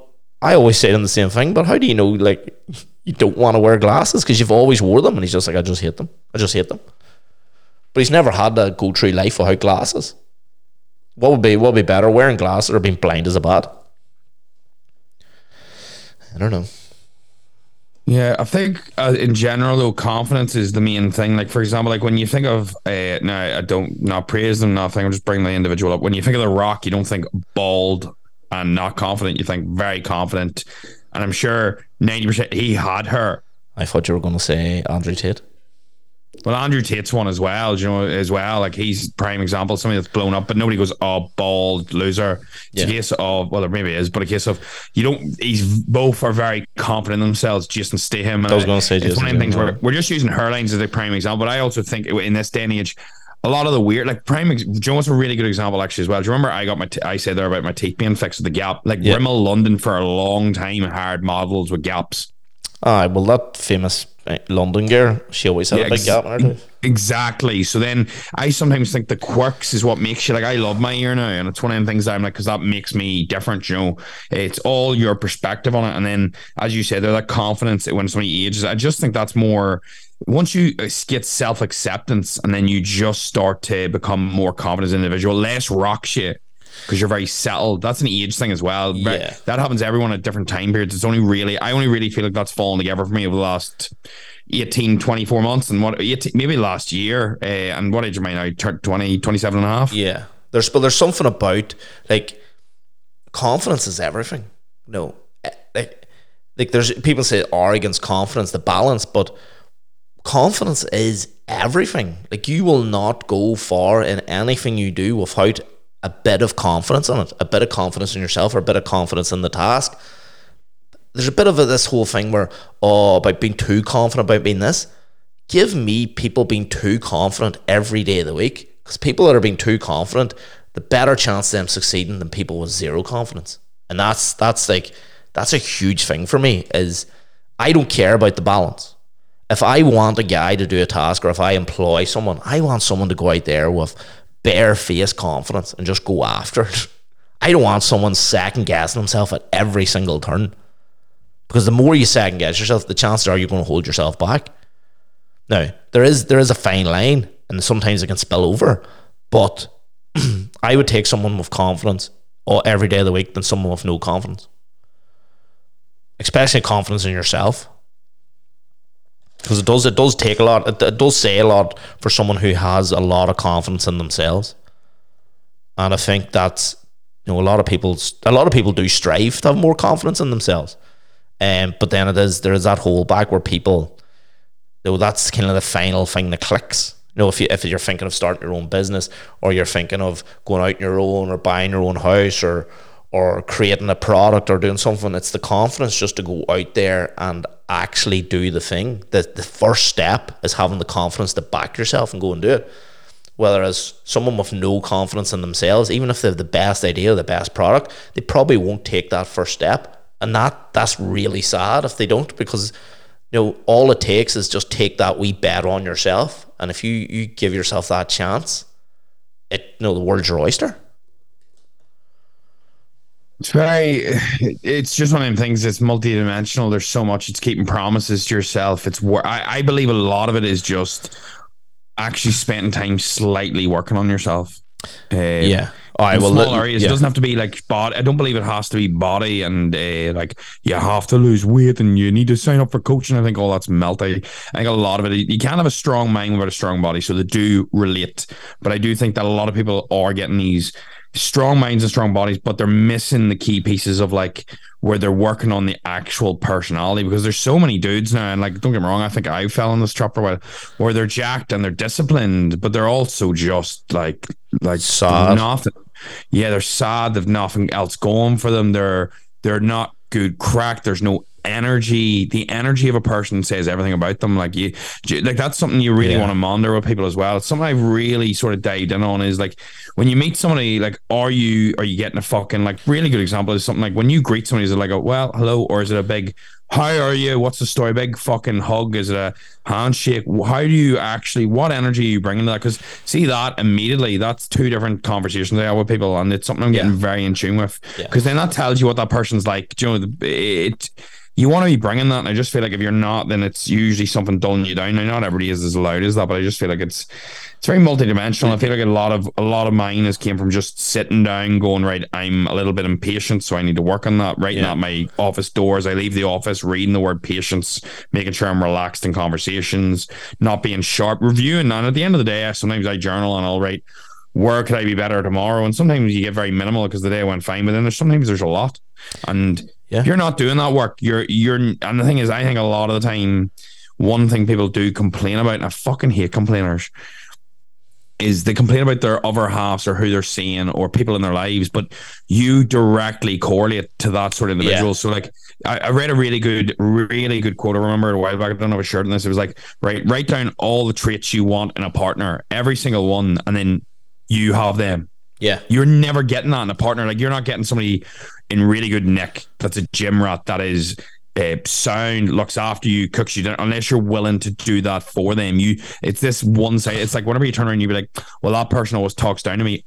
I always say to him the same thing, but how do you know, like, you don't want to wear glasses because you've always wore them? And he's just like, I just hate them. But he's never had to go through life without glasses. What would be better, wearing glasses or being blind as a bat? I don't know. Yeah, I think in general, though, confidence is the main thing. Like, for example, like when you think of now, I don't not praise them, nothing. I'm just bringing the individual up. When you think of The Rock, you don't think bald and not confident. You think very confident, and I'm sure 90% he had her. I thought you were going to say Andrew Tate. Well, Andrew Tate's one as well. You know, as well, like, he's prime example, something that's blown up, but nobody goes, "Oh, bald loser." It's a case of, well, it maybe is, but a case of you don't. He's both are very confident in themselves. Jason Statham. I was going to say Jason. It's one of the things where we're just using her lines as a prime example, but I also think in this day and age, a lot of the weird, like, Joe was a really good example actually as well. Do you remember I said there about my teeth being fixed with the gap? Like, Rimmel London for a long time hired models with gaps. Well, that famous London girl, she always had a big gap in her tooth. Exactly. So then I sometimes think the quirks is what makes you, like, I love my ear now, and it's one of the things I'm like, because that makes me different, you know. It's all your perspective on it. And then, as you said, there's that confidence when somebody ages. I just think that's more, once you get self-acceptance, and then you just start to become more confident as an individual, less rock shit. Because you're very settled. That's an age thing as well. Yeah. That happens to everyone at different time periods. It's I only really feel like that's fallen together for me over the last 24 months, and maybe last year. And what age am I now? 20, 27 and a half? Yeah. There's something about, like, confidence is everything. No. Like there's people say arrogance, confidence, the balance, but confidence is everything. Like, you will not go far in anything you do without a bit of confidence on it, a bit of confidence in yourself, or a bit of confidence in the task. There's a bit of this whole thing where, about being too confident, about being this. Give me people being too confident every day of the week, because people that are being too confident, the better chance of them succeeding than people with zero confidence. And that's a huge thing for me, is I don't care about the balance. If I want a guy to do a task, or if I employ someone, I want someone to go out there with bare-faced confidence and just go after it. I don't want someone second-guessing himself at every single turn, because the more you second-guess yourself, the chances are you're going to hold yourself back. Now, there is a fine line, and sometimes it can spill over, but I would take someone with confidence every day of the week than someone with no confidence, especially confidence in yourself, because it does take a lot. It does say a lot for someone who has a lot of confidence in themselves. And I think that's, you know, a lot of people do strive to have more confidence in themselves. But then there is that hold back where people though, that's kind of the final thing that clicks. You know, if you're thinking of starting your own business, or you're thinking of going out on your own, or buying your own house, or creating a product, or doing something, it's the confidence just to go out there and actually do the thing. The first step is having the confidence to back yourself and go and do it. Whereas someone with no confidence in themselves, even if they have the best idea, the best product, they probably won't take that first step. And that's really sad if they don't, because, you know, all it takes is just take that wee bet on yourself. And if you give yourself that chance, the world's your oyster. It's just one of them things. It's multidimensional. There's so much. It's keeping promises to yourself. I believe a lot of it is just actually spending time slightly working on yourself. It doesn't have to be like body. I don't believe it has to be body, and like you have to lose weight and you need to sign up for coaching. I think all that's melty. I think a lot of it, you can't have a strong mind without a strong body, so they do relate. But I do think that a lot of people are getting these strong minds and strong bodies, but they're missing the key pieces of like where they're working on the actual personality, because there's so many dudes now, and like, don't get me wrong, I think I fell in this trap for a while, where they're jacked and they're disciplined, but they're also just like sad. Nothing. Yeah, they're sad. They've nothing else going for them. They're not good crack. There's no energy. The energy of a person says everything about them. Like that's something you really want to monitor with people as well. It's something I've really sort of dived in on, is like when you meet somebody, like are you getting a fucking, like, really good example is something like when you greet somebody, is it like a well hello, or is it a big how are you, what's the story, big fucking hug, is it a handshake? How do you actually, what energy are you bringing to that? Because see that immediately, that's two different conversations I have with people, and it's something I'm getting very in tune with, because then that tells you what that person's like. Do you know, you want to be bringing that, and I just feel like if you're not, then it's usually something dulling you down. Now, not everybody is as loud as that, but I just feel like it's very multidimensional. I feel like a lot of mine has came from just sitting down, going, right, I'm a little bit impatient, so I need to work on that. Writing at my office doors, I leave the office reading the word patience, making sure I'm relaxed in conversations, not being sharp, reviewing. And at the end of the day, sometimes I journal and I'll write, where could I be better tomorrow? And sometimes you get very minimal because the day went fine, but then there's a lot, and if you're not doing that work, you're and the thing is, I think a lot of the time, one thing people do complain about, and I fucking hate complainers, is they complain about their other halves or who they're seeing or people in their lives, but you directly correlate to that sort of individual. So like I read a really good quote. I remember it a while back. I don't have a shirt on this. It was like, right, write down all the traits you want in a partner, every single one, and then you have them. Yeah, you're never getting that in a partner. Like, you're not getting somebody in really good nick that's a gym rat, that is sound, looks after you, cooks you dinner, unless you're willing to do that for them. It's this one side. It's like whenever you turn around, you be like, well, that person always talks down to me.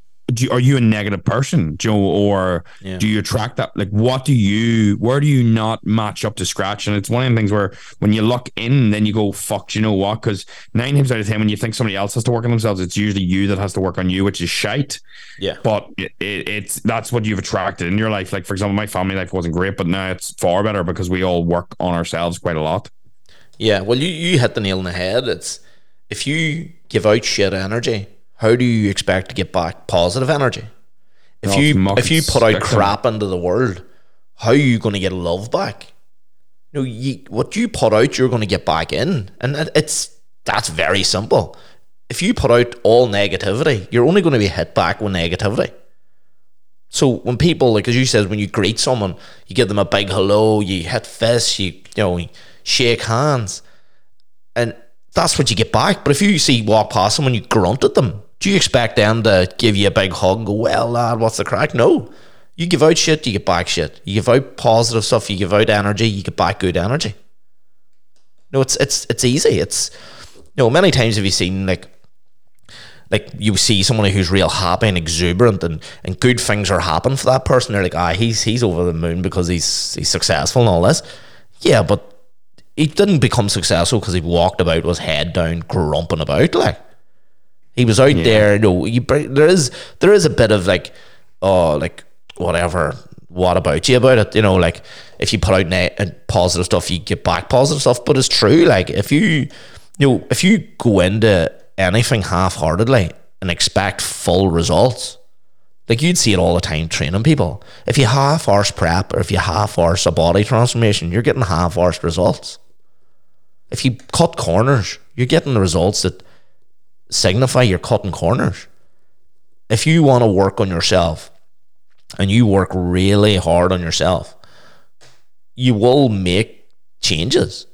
Are you a negative person, Joe, or do you attract that? Like, where do you not match up to scratch? And it's one of the things where when you look in, then you go, fuck, do you know what? Because 9 times out of 10, when you think somebody else has to work on themselves, it's usually you that has to work on you, which is shite. Yeah. But it's that's what you've attracted in your life. Like, for example, my family life wasn't great, but now it's far better because we all work on ourselves quite a lot. Yeah. Well, you hit the nail on the head. It's if you give out shit energy, how do you expect to get back positive energy? If you put out crap into the world, how are you going to get love back? You know, what you put out, you're going to get back in, and that's very simple. If you put out all negativity, you're only going to be hit back with negativity. So when people, like as you said, when you greet someone, you give them a big hello, you hit fists, you shake hands, and that's what you get back. But if you walk past someone, you grunt at them, do you expect them to give you a big hug and go, well, lad, what's the crack? No. You give out shit, you get back shit. You give out positive stuff, you give out energy, you get back good energy. No, it's easy. It's, you know, many times have you seen, like you see someone who's real happy and exuberant and good things are happening for that person. They're like, he's over the moon because he's successful and all this. Yeah, but he didn't become successful because he walked about with his head down, grumping about, like. He was out there, you know. There is a bit of like, oh, like whatever. What about you about it? You know, like if you put out positive stuff, you get back positive stuff. But it's true. Like if you go into anything half-heartedly and expect full results, like you'd see it all the time training people. If you half-arse prep or if you half-arse a body transformation, you're getting half-arsed results. if you cut corners, you're getting the results that signify you're cutting corners. If you want to work on yourself and you work really hard on yourself, you will make changes.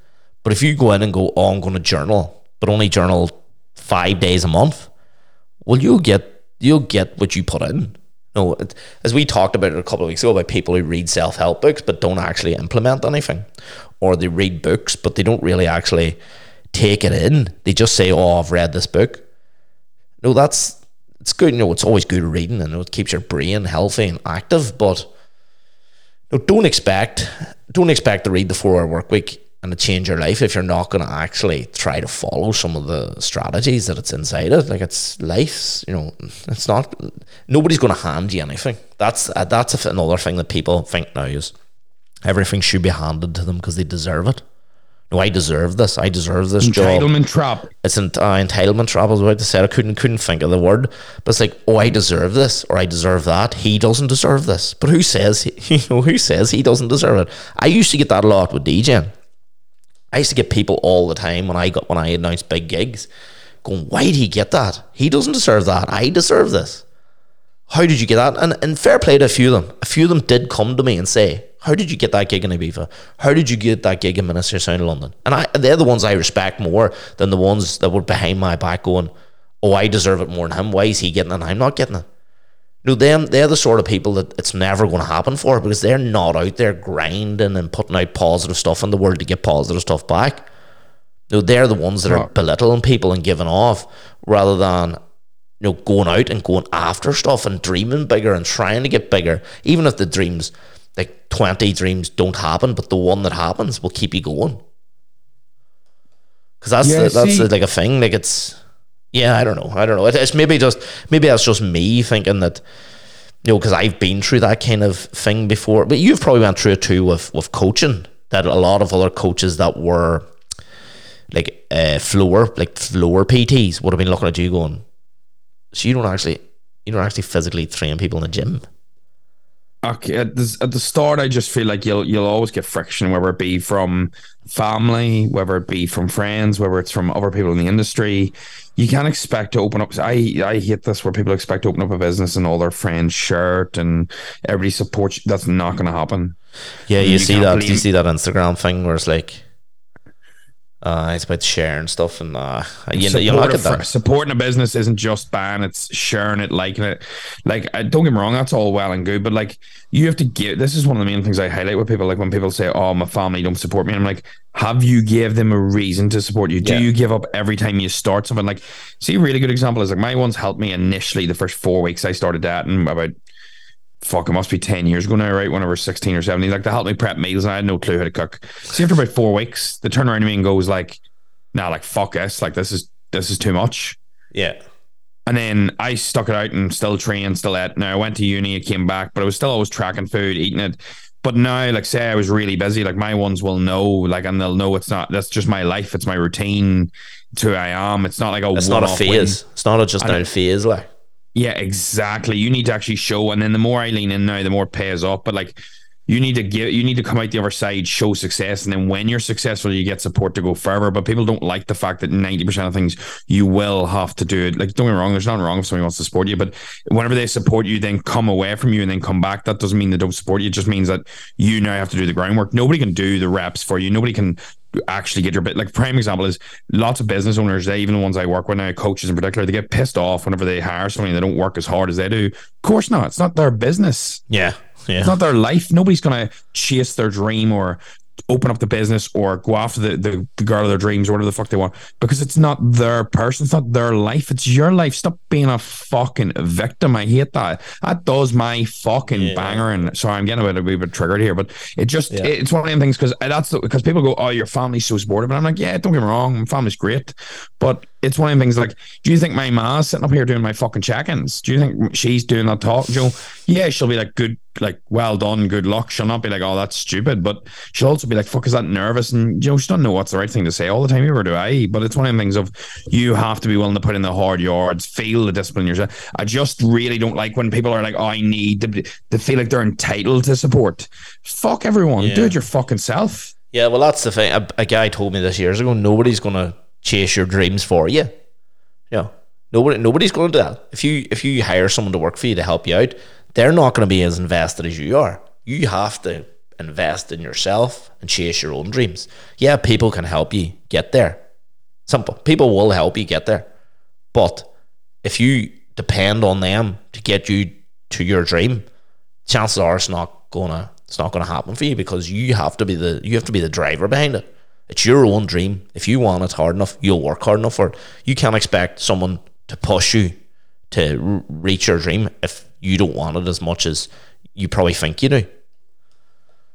But if you go in and go, oh, I'm going to journal, but only journal 5 days a month, well, you'll get what you put in. No, as we talked about it a couple of weeks ago about people who read self-help books but don't actually implement anything, or they read books but they don't really actually take it in. They just say, oh, I've read this book. No, it's good. You know, it's always good reading, and it keeps your brain healthy and active, but no, don't expect to read the 4-hour work week and to change your life if you're not going to actually try to follow some of the strategies that it's inside it. Like, it's life's, you know, it's not, nobody's going to hand you anything. That's another thing that people think now is everything should be handed to them because they deserve it. No, I deserve this. I deserve this entitlement job. Entitlement trap. It's an entitlement trap. I was about to say, I couldn't think of the word, but it's like, oh, I deserve this, or I deserve that. He doesn't deserve this. But who says he doesn't deserve it? I used to get that a lot with DJing. I used to get people all the time when I announced big gigs going, why did he get that? He doesn't deserve that. I deserve this. How did you get that? And fair play to a few of them. A few of them did come to me and say, how did you get that gig in Ibiza? How did you get that gig in Minister Sound of London? And they're the ones I respect more than the ones that were behind my back going, oh, I deserve it more than him. Why is he getting it and I'm not getting it? No, they're the sort of people that it's never going to happen for, because they're not out there grinding and putting out positive stuff in the world to get positive stuff back. No, they're the ones that are belittling people and giving off, rather than, you know, going out and going after stuff and dreaming bigger and trying to get bigger. Even if the dreams, like 20 dreams don't happen, but the one that happens will keep you going. Because that's a thing. Like, it's... yeah, I don't know. It's maybe that's just me thinking that, you know, because I've been through that kind of thing before. But you've probably went through it too with coaching, that a lot of other coaches that were like floor PTs would have been looking at you going, so you don't actually physically train people in the gym. Okay, at the start, I just feel like you'll always get friction, whether it be from family, whether it be from friends, whether it's from other people in the industry. You can't expect to open up. I hate this where people expect to open up a business and all their friends share it and everybody supports you. That's not going to happen. Yeah, you see that. You see that Instagram thing where it's like, it's about sharing stuff, and you look at that. Supporting a business isn't just buying; it's sharing it, liking it. Like, don't get me wrong, that's all well and good, but like, you have to give. This is one of the main things I highlight with people. Like, when people say, "Oh, my family don't support me," I'm like, "Have you gave them a reason to support you? Do you give up every time you start something?" Like, see, a really good example is like my ones helped me initially the first 4 weeks I started that, and about. Fuck, it must be 10 years ago now, right? When I was 16 or 17, like, they helped me prep meals and I had no clue how to cook. See, after about 4 weeks, they turn around to me and goes like, nah, like, fuck this. Like, this is too much. Yeah. And then I stuck it out and still trained, still ate. Now, I went to uni, I came back, but I was still always tracking food, eating it. But now, like, say I was really busy, like, my ones will know, like, and they'll know it's not, that's just my life. It's my routine. It's who I am. It's not like a, it's not a phase. Win. It's not just a phase, like. Yeah, exactly. You need to actually show, and then the more I lean in now, the more it pays off. But like, you need to come out the other side, show success, and then when you're successful, you get support to go further. But people don't like the fact that 90% of things you will have to do it. Like, don't get me wrong, there's nothing wrong if somebody wants to support you, but whenever they support you, then come away from you and then come back, that doesn't mean they don't support you. It just means that you now have to do the groundwork. Nobody can do the reps for you. Nobody can actually get your bit. Like, prime example is lots of business owners, they, even the ones I work with now, coaches in particular, they get pissed off whenever they hire somebody and they don't work as hard as they do. Of course not. It's not their business. Yeah. It's not their life. Nobody's going to chase their dream or open up the business or go after the girl of their dreams or whatever the fuck they want, because it's not their person. It's not their life. It's your life. Stop being a fucking victim. I hate that. That does my fucking banger. And sorry, I'm getting a bit triggered here, but it just, it's one of them things, because people go, oh, your family's so supportive. And I'm like, yeah, don't get me wrong, my family's great. But it's one of them things, like, do you think my ma's sitting up here doing my fucking check-ins? Do you think she's doing that talk, Joe? Yeah, she'll be like, good, like, well done, good luck. She'll not be like, oh, that's stupid, but she'll also be like, fuck, is that nervous? And, you know, she doesn't know what's the right thing to say all the time, either do I. But it's one of them things of, you have to be willing to put in the hard yards, feel the discipline yourself. I just really don't like when people are like, oh, I need to feel like they're entitled to support. Fuck everyone. Do it your fucking self. Yeah, well, that's the thing. A guy told me this years ago, nobody's going to chase your dreams for you. Yeah. Nobody's going to do that. If you hire someone to work for you to help you out, they're not going to be as invested as you are. You have to invest in yourself and chase your own dreams. Yeah, people can help you get there. Simple. People will help you get there. But if you depend on them to get you to your dream, chances are it's not gonna happen for you, because you have to be the driver behind it. It's your own dream. If you want it hard enough, you'll work hard enough for it. You can't expect someone to push you to reach your dream if you don't want it as much as you probably think you do.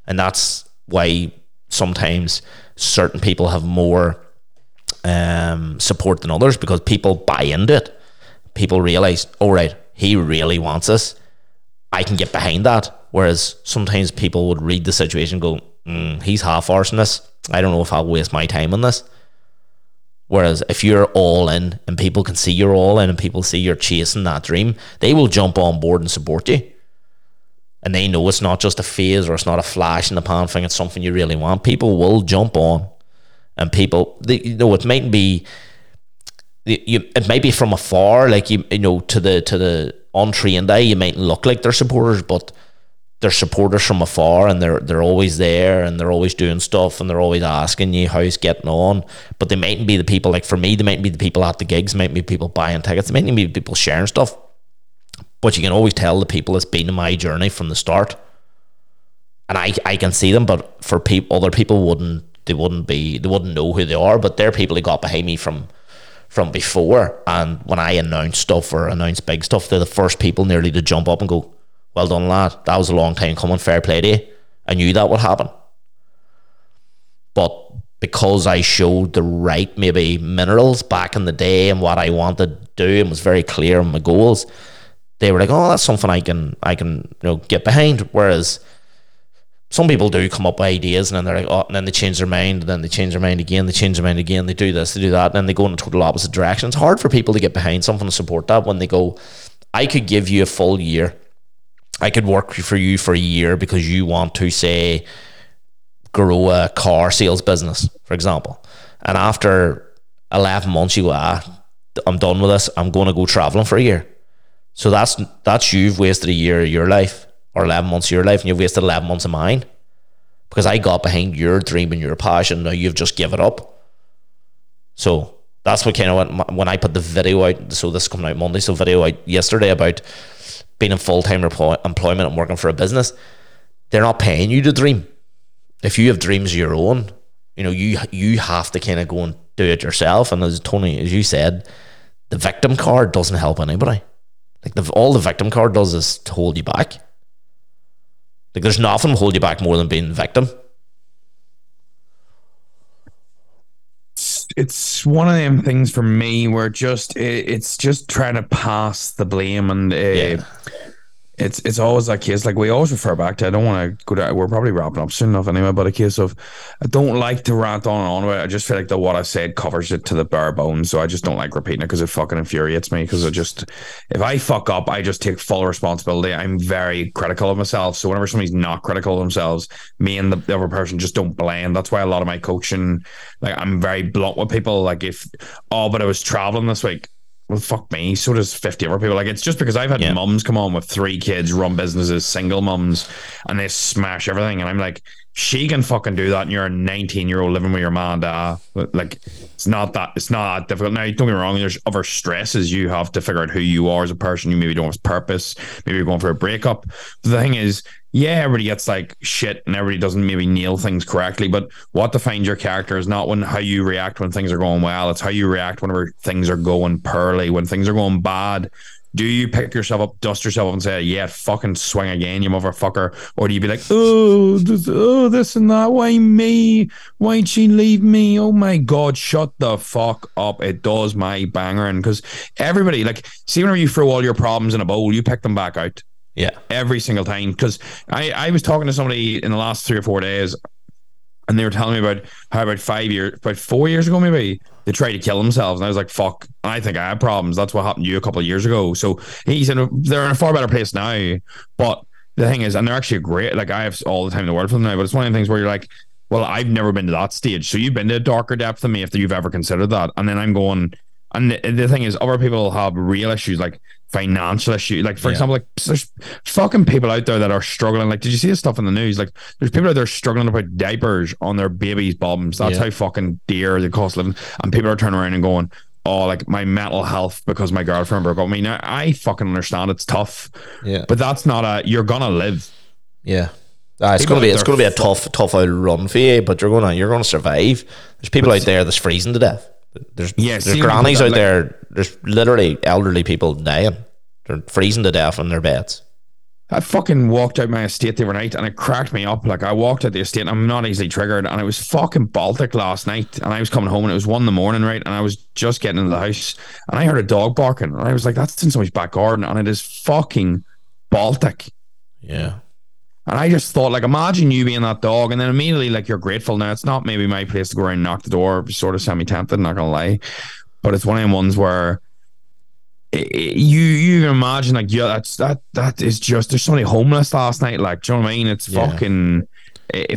And that's why sometimes certain people have more support than others, because people buy into it. People realise, all right, he really wants this. I can get behind that. Whereas sometimes people would read the situation and go, he's half-arsing this. I don't know if I'll waste my time on this. Whereas if you're all in and people can see you're all in and people see you're chasing that dream, they will jump on board and support you. And they know it's not just a phase or it's not a flash in the pan thing, it's something you really want. People will jump on, and people, it might be, it might be from afar, like, to the untrained eye, you might look like they're supporters, but they're supporters from afar, and they're always there, and they're always doing stuff, and they're always asking you how's getting on. But they mightn't be the people, like for me, they mightn't be the people at the gigs, they mightn't be people buying tickets, they mightn't be people sharing stuff. But you can always tell the people that's been in my journey from the start, and I can see them. But for other people, they wouldn't know who they are. But they're people who got behind me from before, and when I announce stuff or announce big stuff, they're the first people nearly to jump up and go, well done, lad. That was a long time coming. Fair play to you. I knew that would happen. But because I showed the right, maybe, minerals back in the day and what I wanted to do and was very clear on my goals, they were like, oh, that's something I can get behind. Whereas some people do come up with ideas, and then they're like, oh, and then they change their mind, and then they change their mind again, they change their mind again, they do this, they do that, and then they go in a total opposite direction. It's hard for people to get behind something to support that when they go, I could give you a full year. I could work for you for a year because you want to, say, grow a car sales business, for example. And after 11 months, you go, I'm done with this. I'm going to go traveling for a year. So that's you've wasted a year of your life, or 11 months of your life, and you've wasted 11 months of mine, because I got behind your dream and your passion. Now you've just given up. So that's what kind of went when I put the video out. So this is coming out Monday. So video out yesterday about being in full-time employment and working for a business, they're not paying you to dream. If you have dreams of your own, you have to kind of go and do it yourself. And as Tony, as you said, the victim card doesn't help anybody. Like, all the victim card does is to hold you back. Like, there's nothing to hold you back more than being the victim. It's one of them things for me where it's just trying to pass the blame, and it's always that case. Like, we always refer back to, I don't want to go down, we're probably wrapping up soon enough anyway, but a case of, I don't like to rant on and on about it. I just feel like that what I've said covers it to the bare bones, so I just don't like repeating it because it fucking infuriates me, because if I fuck up, I just take full responsibility. I'm very critical of myself, so whenever somebody's not critical of themselves, me and the other person just don't blame. That's why a lot of my coaching, like, I'm very blunt with people. Like, if, oh, but I was traveling this week, well, fuck me, so does 50 other people. Like, it's just because I've had mums come on with 3 kids, run businesses, single mums, and they smash everything. And I'm like, she can fucking do that, and you're a 19-year-old living with your mom and dad. Like, it's not that difficult. Now, don't get me wrong, there's other stresses. You have to figure out who you are as a person. You maybe don't have purpose. Maybe you're going for a breakup. But the thing is, yeah, everybody gets like shit, and everybody doesn't maybe nail things correctly, but what defines your character is not how you react when things are going well, it's how you react whenever things are going poorly, when things are going bad. Do you pick yourself up, dust yourself up, and say, yeah, fucking swing again, you motherfucker? Or do you be like, oh, this and that, why me? Why'd she leave me? Oh my God, shut the fuck up. It does my bangering, because everybody, like, see, whenever you throw all your problems in a bowl, you pick them back out. Yeah, every single time. Because I was talking to somebody in the last 3 or 4 days, and they were telling me about how about 4 years ago maybe, they tried to kill themselves, and I was like, fuck, I think I have problems. That's what happened to you a couple of years ago. So he's they're in a far better place now. But the thing is, and they're actually great. Like, I have all the time in the world for them now. But it's one of the things where you're like, well, I've never been to that stage. So you've been to a darker depth than me if you've ever considered that. And then I'm going, and the thing is, other people have real issues, like financial issues. Like, for example, like there's fucking people out there that are struggling. Like, did you see this stuff in the news? Like, there's people out there struggling about diapers on their babies' bottoms. That's how fucking dear the cost of living. And people are turning around and going, oh, like my mental health because my girlfriend broke up. I mean, I fucking understand it's tough. Yeah. But that's not a, you're gonna live. Yeah. It's gonna be a tough old run for you, but you're gonna survive. There's people out there that's freezing to death. There's grannies out there, there's literally elderly people dying. They're freezing to death in their beds. I fucking walked out my estate the other night and it cracked me up. Like, I walked out the estate and I'm not easily triggered, and it was fucking Baltic last night, and I was coming home and it was 1 a.m, right, and I was just getting into the house and I heard a dog barking and I was like, that's in somebody's back garden, and it is fucking Baltic. Yeah. And I just thought, like, imagine you being that dog, and then immediately, like, you're grateful. Now, it's not maybe my place to go around and knock the door, sort of semi-tempted, not gonna lie, but it's one of them ones where you can imagine, like, yeah, that is just, there's so many homeless last night, like, do you know what I mean? It's fucking,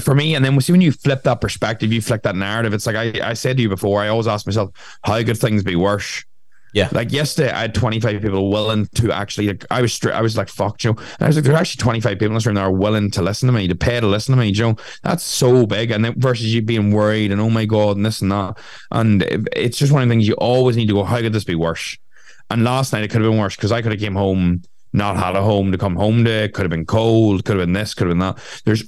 for me. And then we see, when you flip that perspective, you flip that narrative, it's like, I said to you before, I always ask myself, how could things be worse? Yeah, like yesterday I had 25 people willing to actually, like, I was like, fuck, Joe, and I was like, there are actually 25 people in this room that are willing to listen to me, to pay to listen to me, Joe. That's so big. And then versus you being worried and oh my god and this and that, and it's just one of the things you always need to go, how could this be worse? And last night it could have been worse, because I could have came home, not had a home to come home to, it could have been cold, could have been this, could have been that,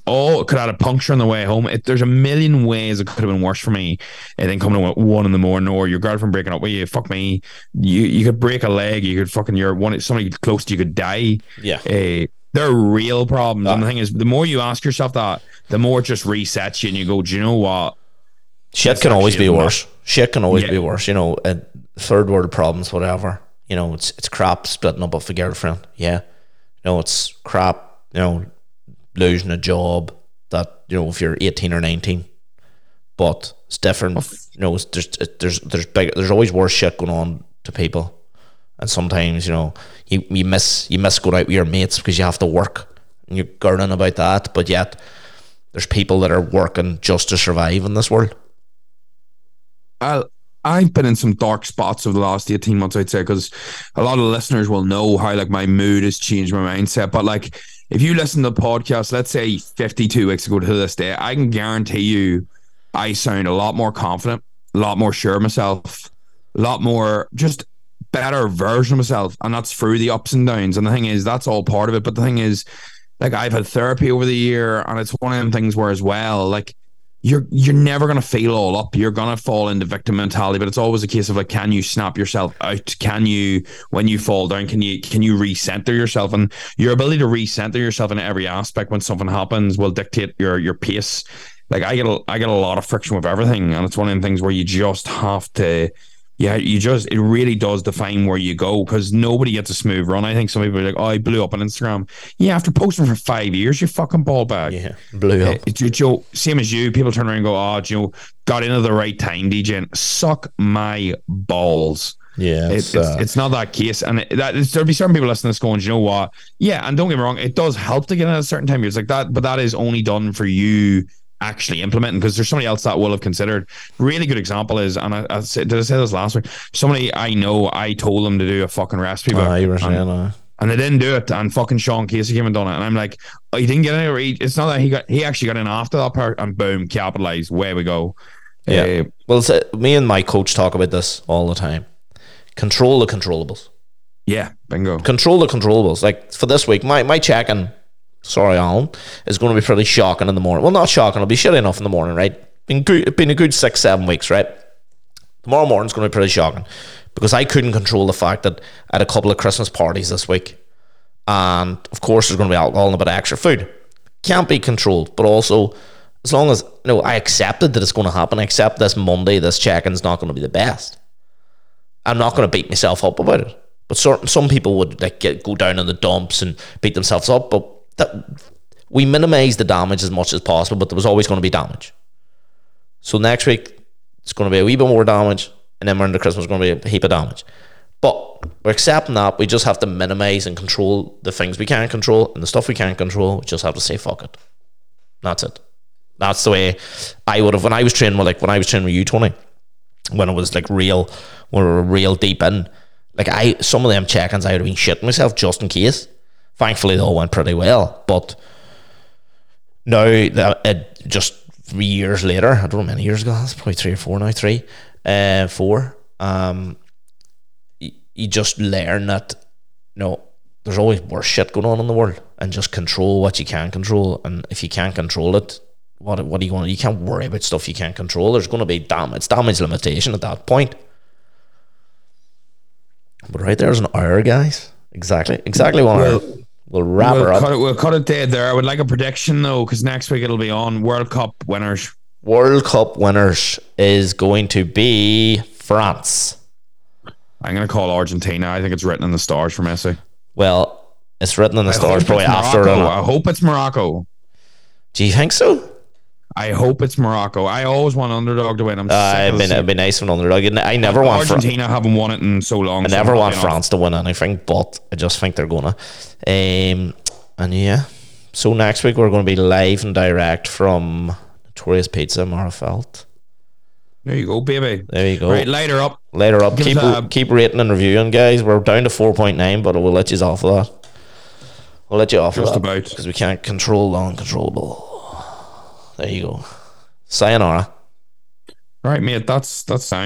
could have had a puncture on the way home. There's a million ways it could have been worse for me, and then coming home at 1 a.m, or your girlfriend breaking up with you, fuck me, you could break a leg, you could fucking, you're one, somebody close to you could die. Yeah. They're real problems. And the thing is, the more you ask yourself that, the more it just resets you and you go, do you know what? Shit can always be worse. Shit can always be worse, you know, and third world problems, whatever. You know, it's crap splitting up with a girlfriend. Yeah. You know, it's crap, you know, losing a job that, you know, if you're 18 or 19. But it's different. You know, there's always worse shit going on to people. And sometimes, you know, you miss going out with your mates because you have to work and you're girding about that. But yet there's people that are working just to survive in this world. I've been in some dark spots over the last 18 months, I'd say, because a lot of listeners will know how, like, my mood has changed, my mindset. But, like, if you listen to the podcast, let's say 52 weeks ago to this day, I can guarantee you I sound a lot more confident, a lot more sure of myself, a lot more just better version of myself. And that's through the ups and downs. And the thing is, that's all part of it. But the thing is, like, I've had therapy over the year, and it's one of them things where, as well, like, you're never going to feel all up. You're going to fall into victim mentality, but it's always a case of, like, can you snap yourself out? Can you, when you fall down, can you recenter yourself? And your ability to recenter yourself in every aspect when something happens will dictate your pace. Like, I get a lot of friction with everything, and it's one of the things where you just have to, it really does define where you go, because nobody gets a smooth run. I think some people are like, oh, I blew up on Instagram. Yeah, after posting for 5 years, you fucking ball bag. Yeah, blew up. Joe, same as you, people turn around and go, oh, Joe, got in at the right time, DJing. Suck my balls. Yeah, it's not that case. And there'll be certain people listening to this going, you know what? Yeah, and don't get me wrong, it does help to get in at a certain time. It's like that, but that is only done for you actually implementing, because there's somebody else that will have considered. Really good example is, and I said this last week, somebody I know, I told them to do a fucking recipe book, and they didn't do it, and fucking Sean Casey came and done it, and I'm like, oh, he didn't get any, or it's not that he actually got in after that part, and boom, capitalized, where we go. Yeah, well, so me and my coach talk about this all the time. Control the controllables. Yeah, bingo. Control the controllables. Like, for this week, my check-in, sorry, Alan, it's going to be pretty shocking in the morning. Well, not shocking, it'll be shitty enough in the morning, right? Been a good 6-7 weeks, right? Tomorrow morning's going to be pretty shocking, because I couldn't control the fact that I had a couple of Christmas parties this week, and of course there's going to be alcohol and a bit of extra food. Can't be controlled. But also, as long as, you know, I accepted that it's going to happen, I accept this Monday, this check-in's not going to be the best. I'm not going to beat myself up about it. But some people would, like, go down in the dumps and beat themselves up, but that we minimize the damage as much as possible, but there was always going to be damage. So next week it's going to be a wee bit more damage, and then we're into Christmas, it's going to be a heap of damage. But we're accepting that. We just have to minimize and control the things we can control, and the stuff we can't control, we just have to say fuck it. That's it. That's the way I would have, when I was training with, like, when I was training with you, Tony, when it was like real, when we were real deep in, like, I, some of them check-ins I would have been shitting myself just in case. Thankfully, they all went pretty well, but now that it just 3 years later, I don't know how many years ago, that's probably three or four now, you just learn that, you know, there's always worse shit going on in the world, and just control what you can control. And if you can't control it, what are you going to, you can't worry about stuff you can't control. There's going to be damage limitation at that point. But right there's an hour, guys. Exactly 1 hour. We'll wrap her up. We'll cut it dead there. I would like a prediction though, because next week it'll be on World Cup winners. World Cup winners is going to be France. I'm going to call Argentina. I think it's written in the stars for Messi. Well, it's written in the stars probably after. I hope it's Morocco. Do you think so? I hope it's Morocco. I always want underdog to win. It'd be nice for an underdog. I never want Argentina haven't won it in so long. I never want France to win anything, but I just think they're gonna. And yeah, so next week we're going to be live and direct from Notorious Pizza, Magherafelt. There you go, baby. There you go. Right, later up. Keep rating and reviewing, guys. We're down to 4.9, but we'll let you off of that. We'll let you off just of that about, because we can't control the uncontrollable. There you go. Sayonara. Right, mate. That's fine.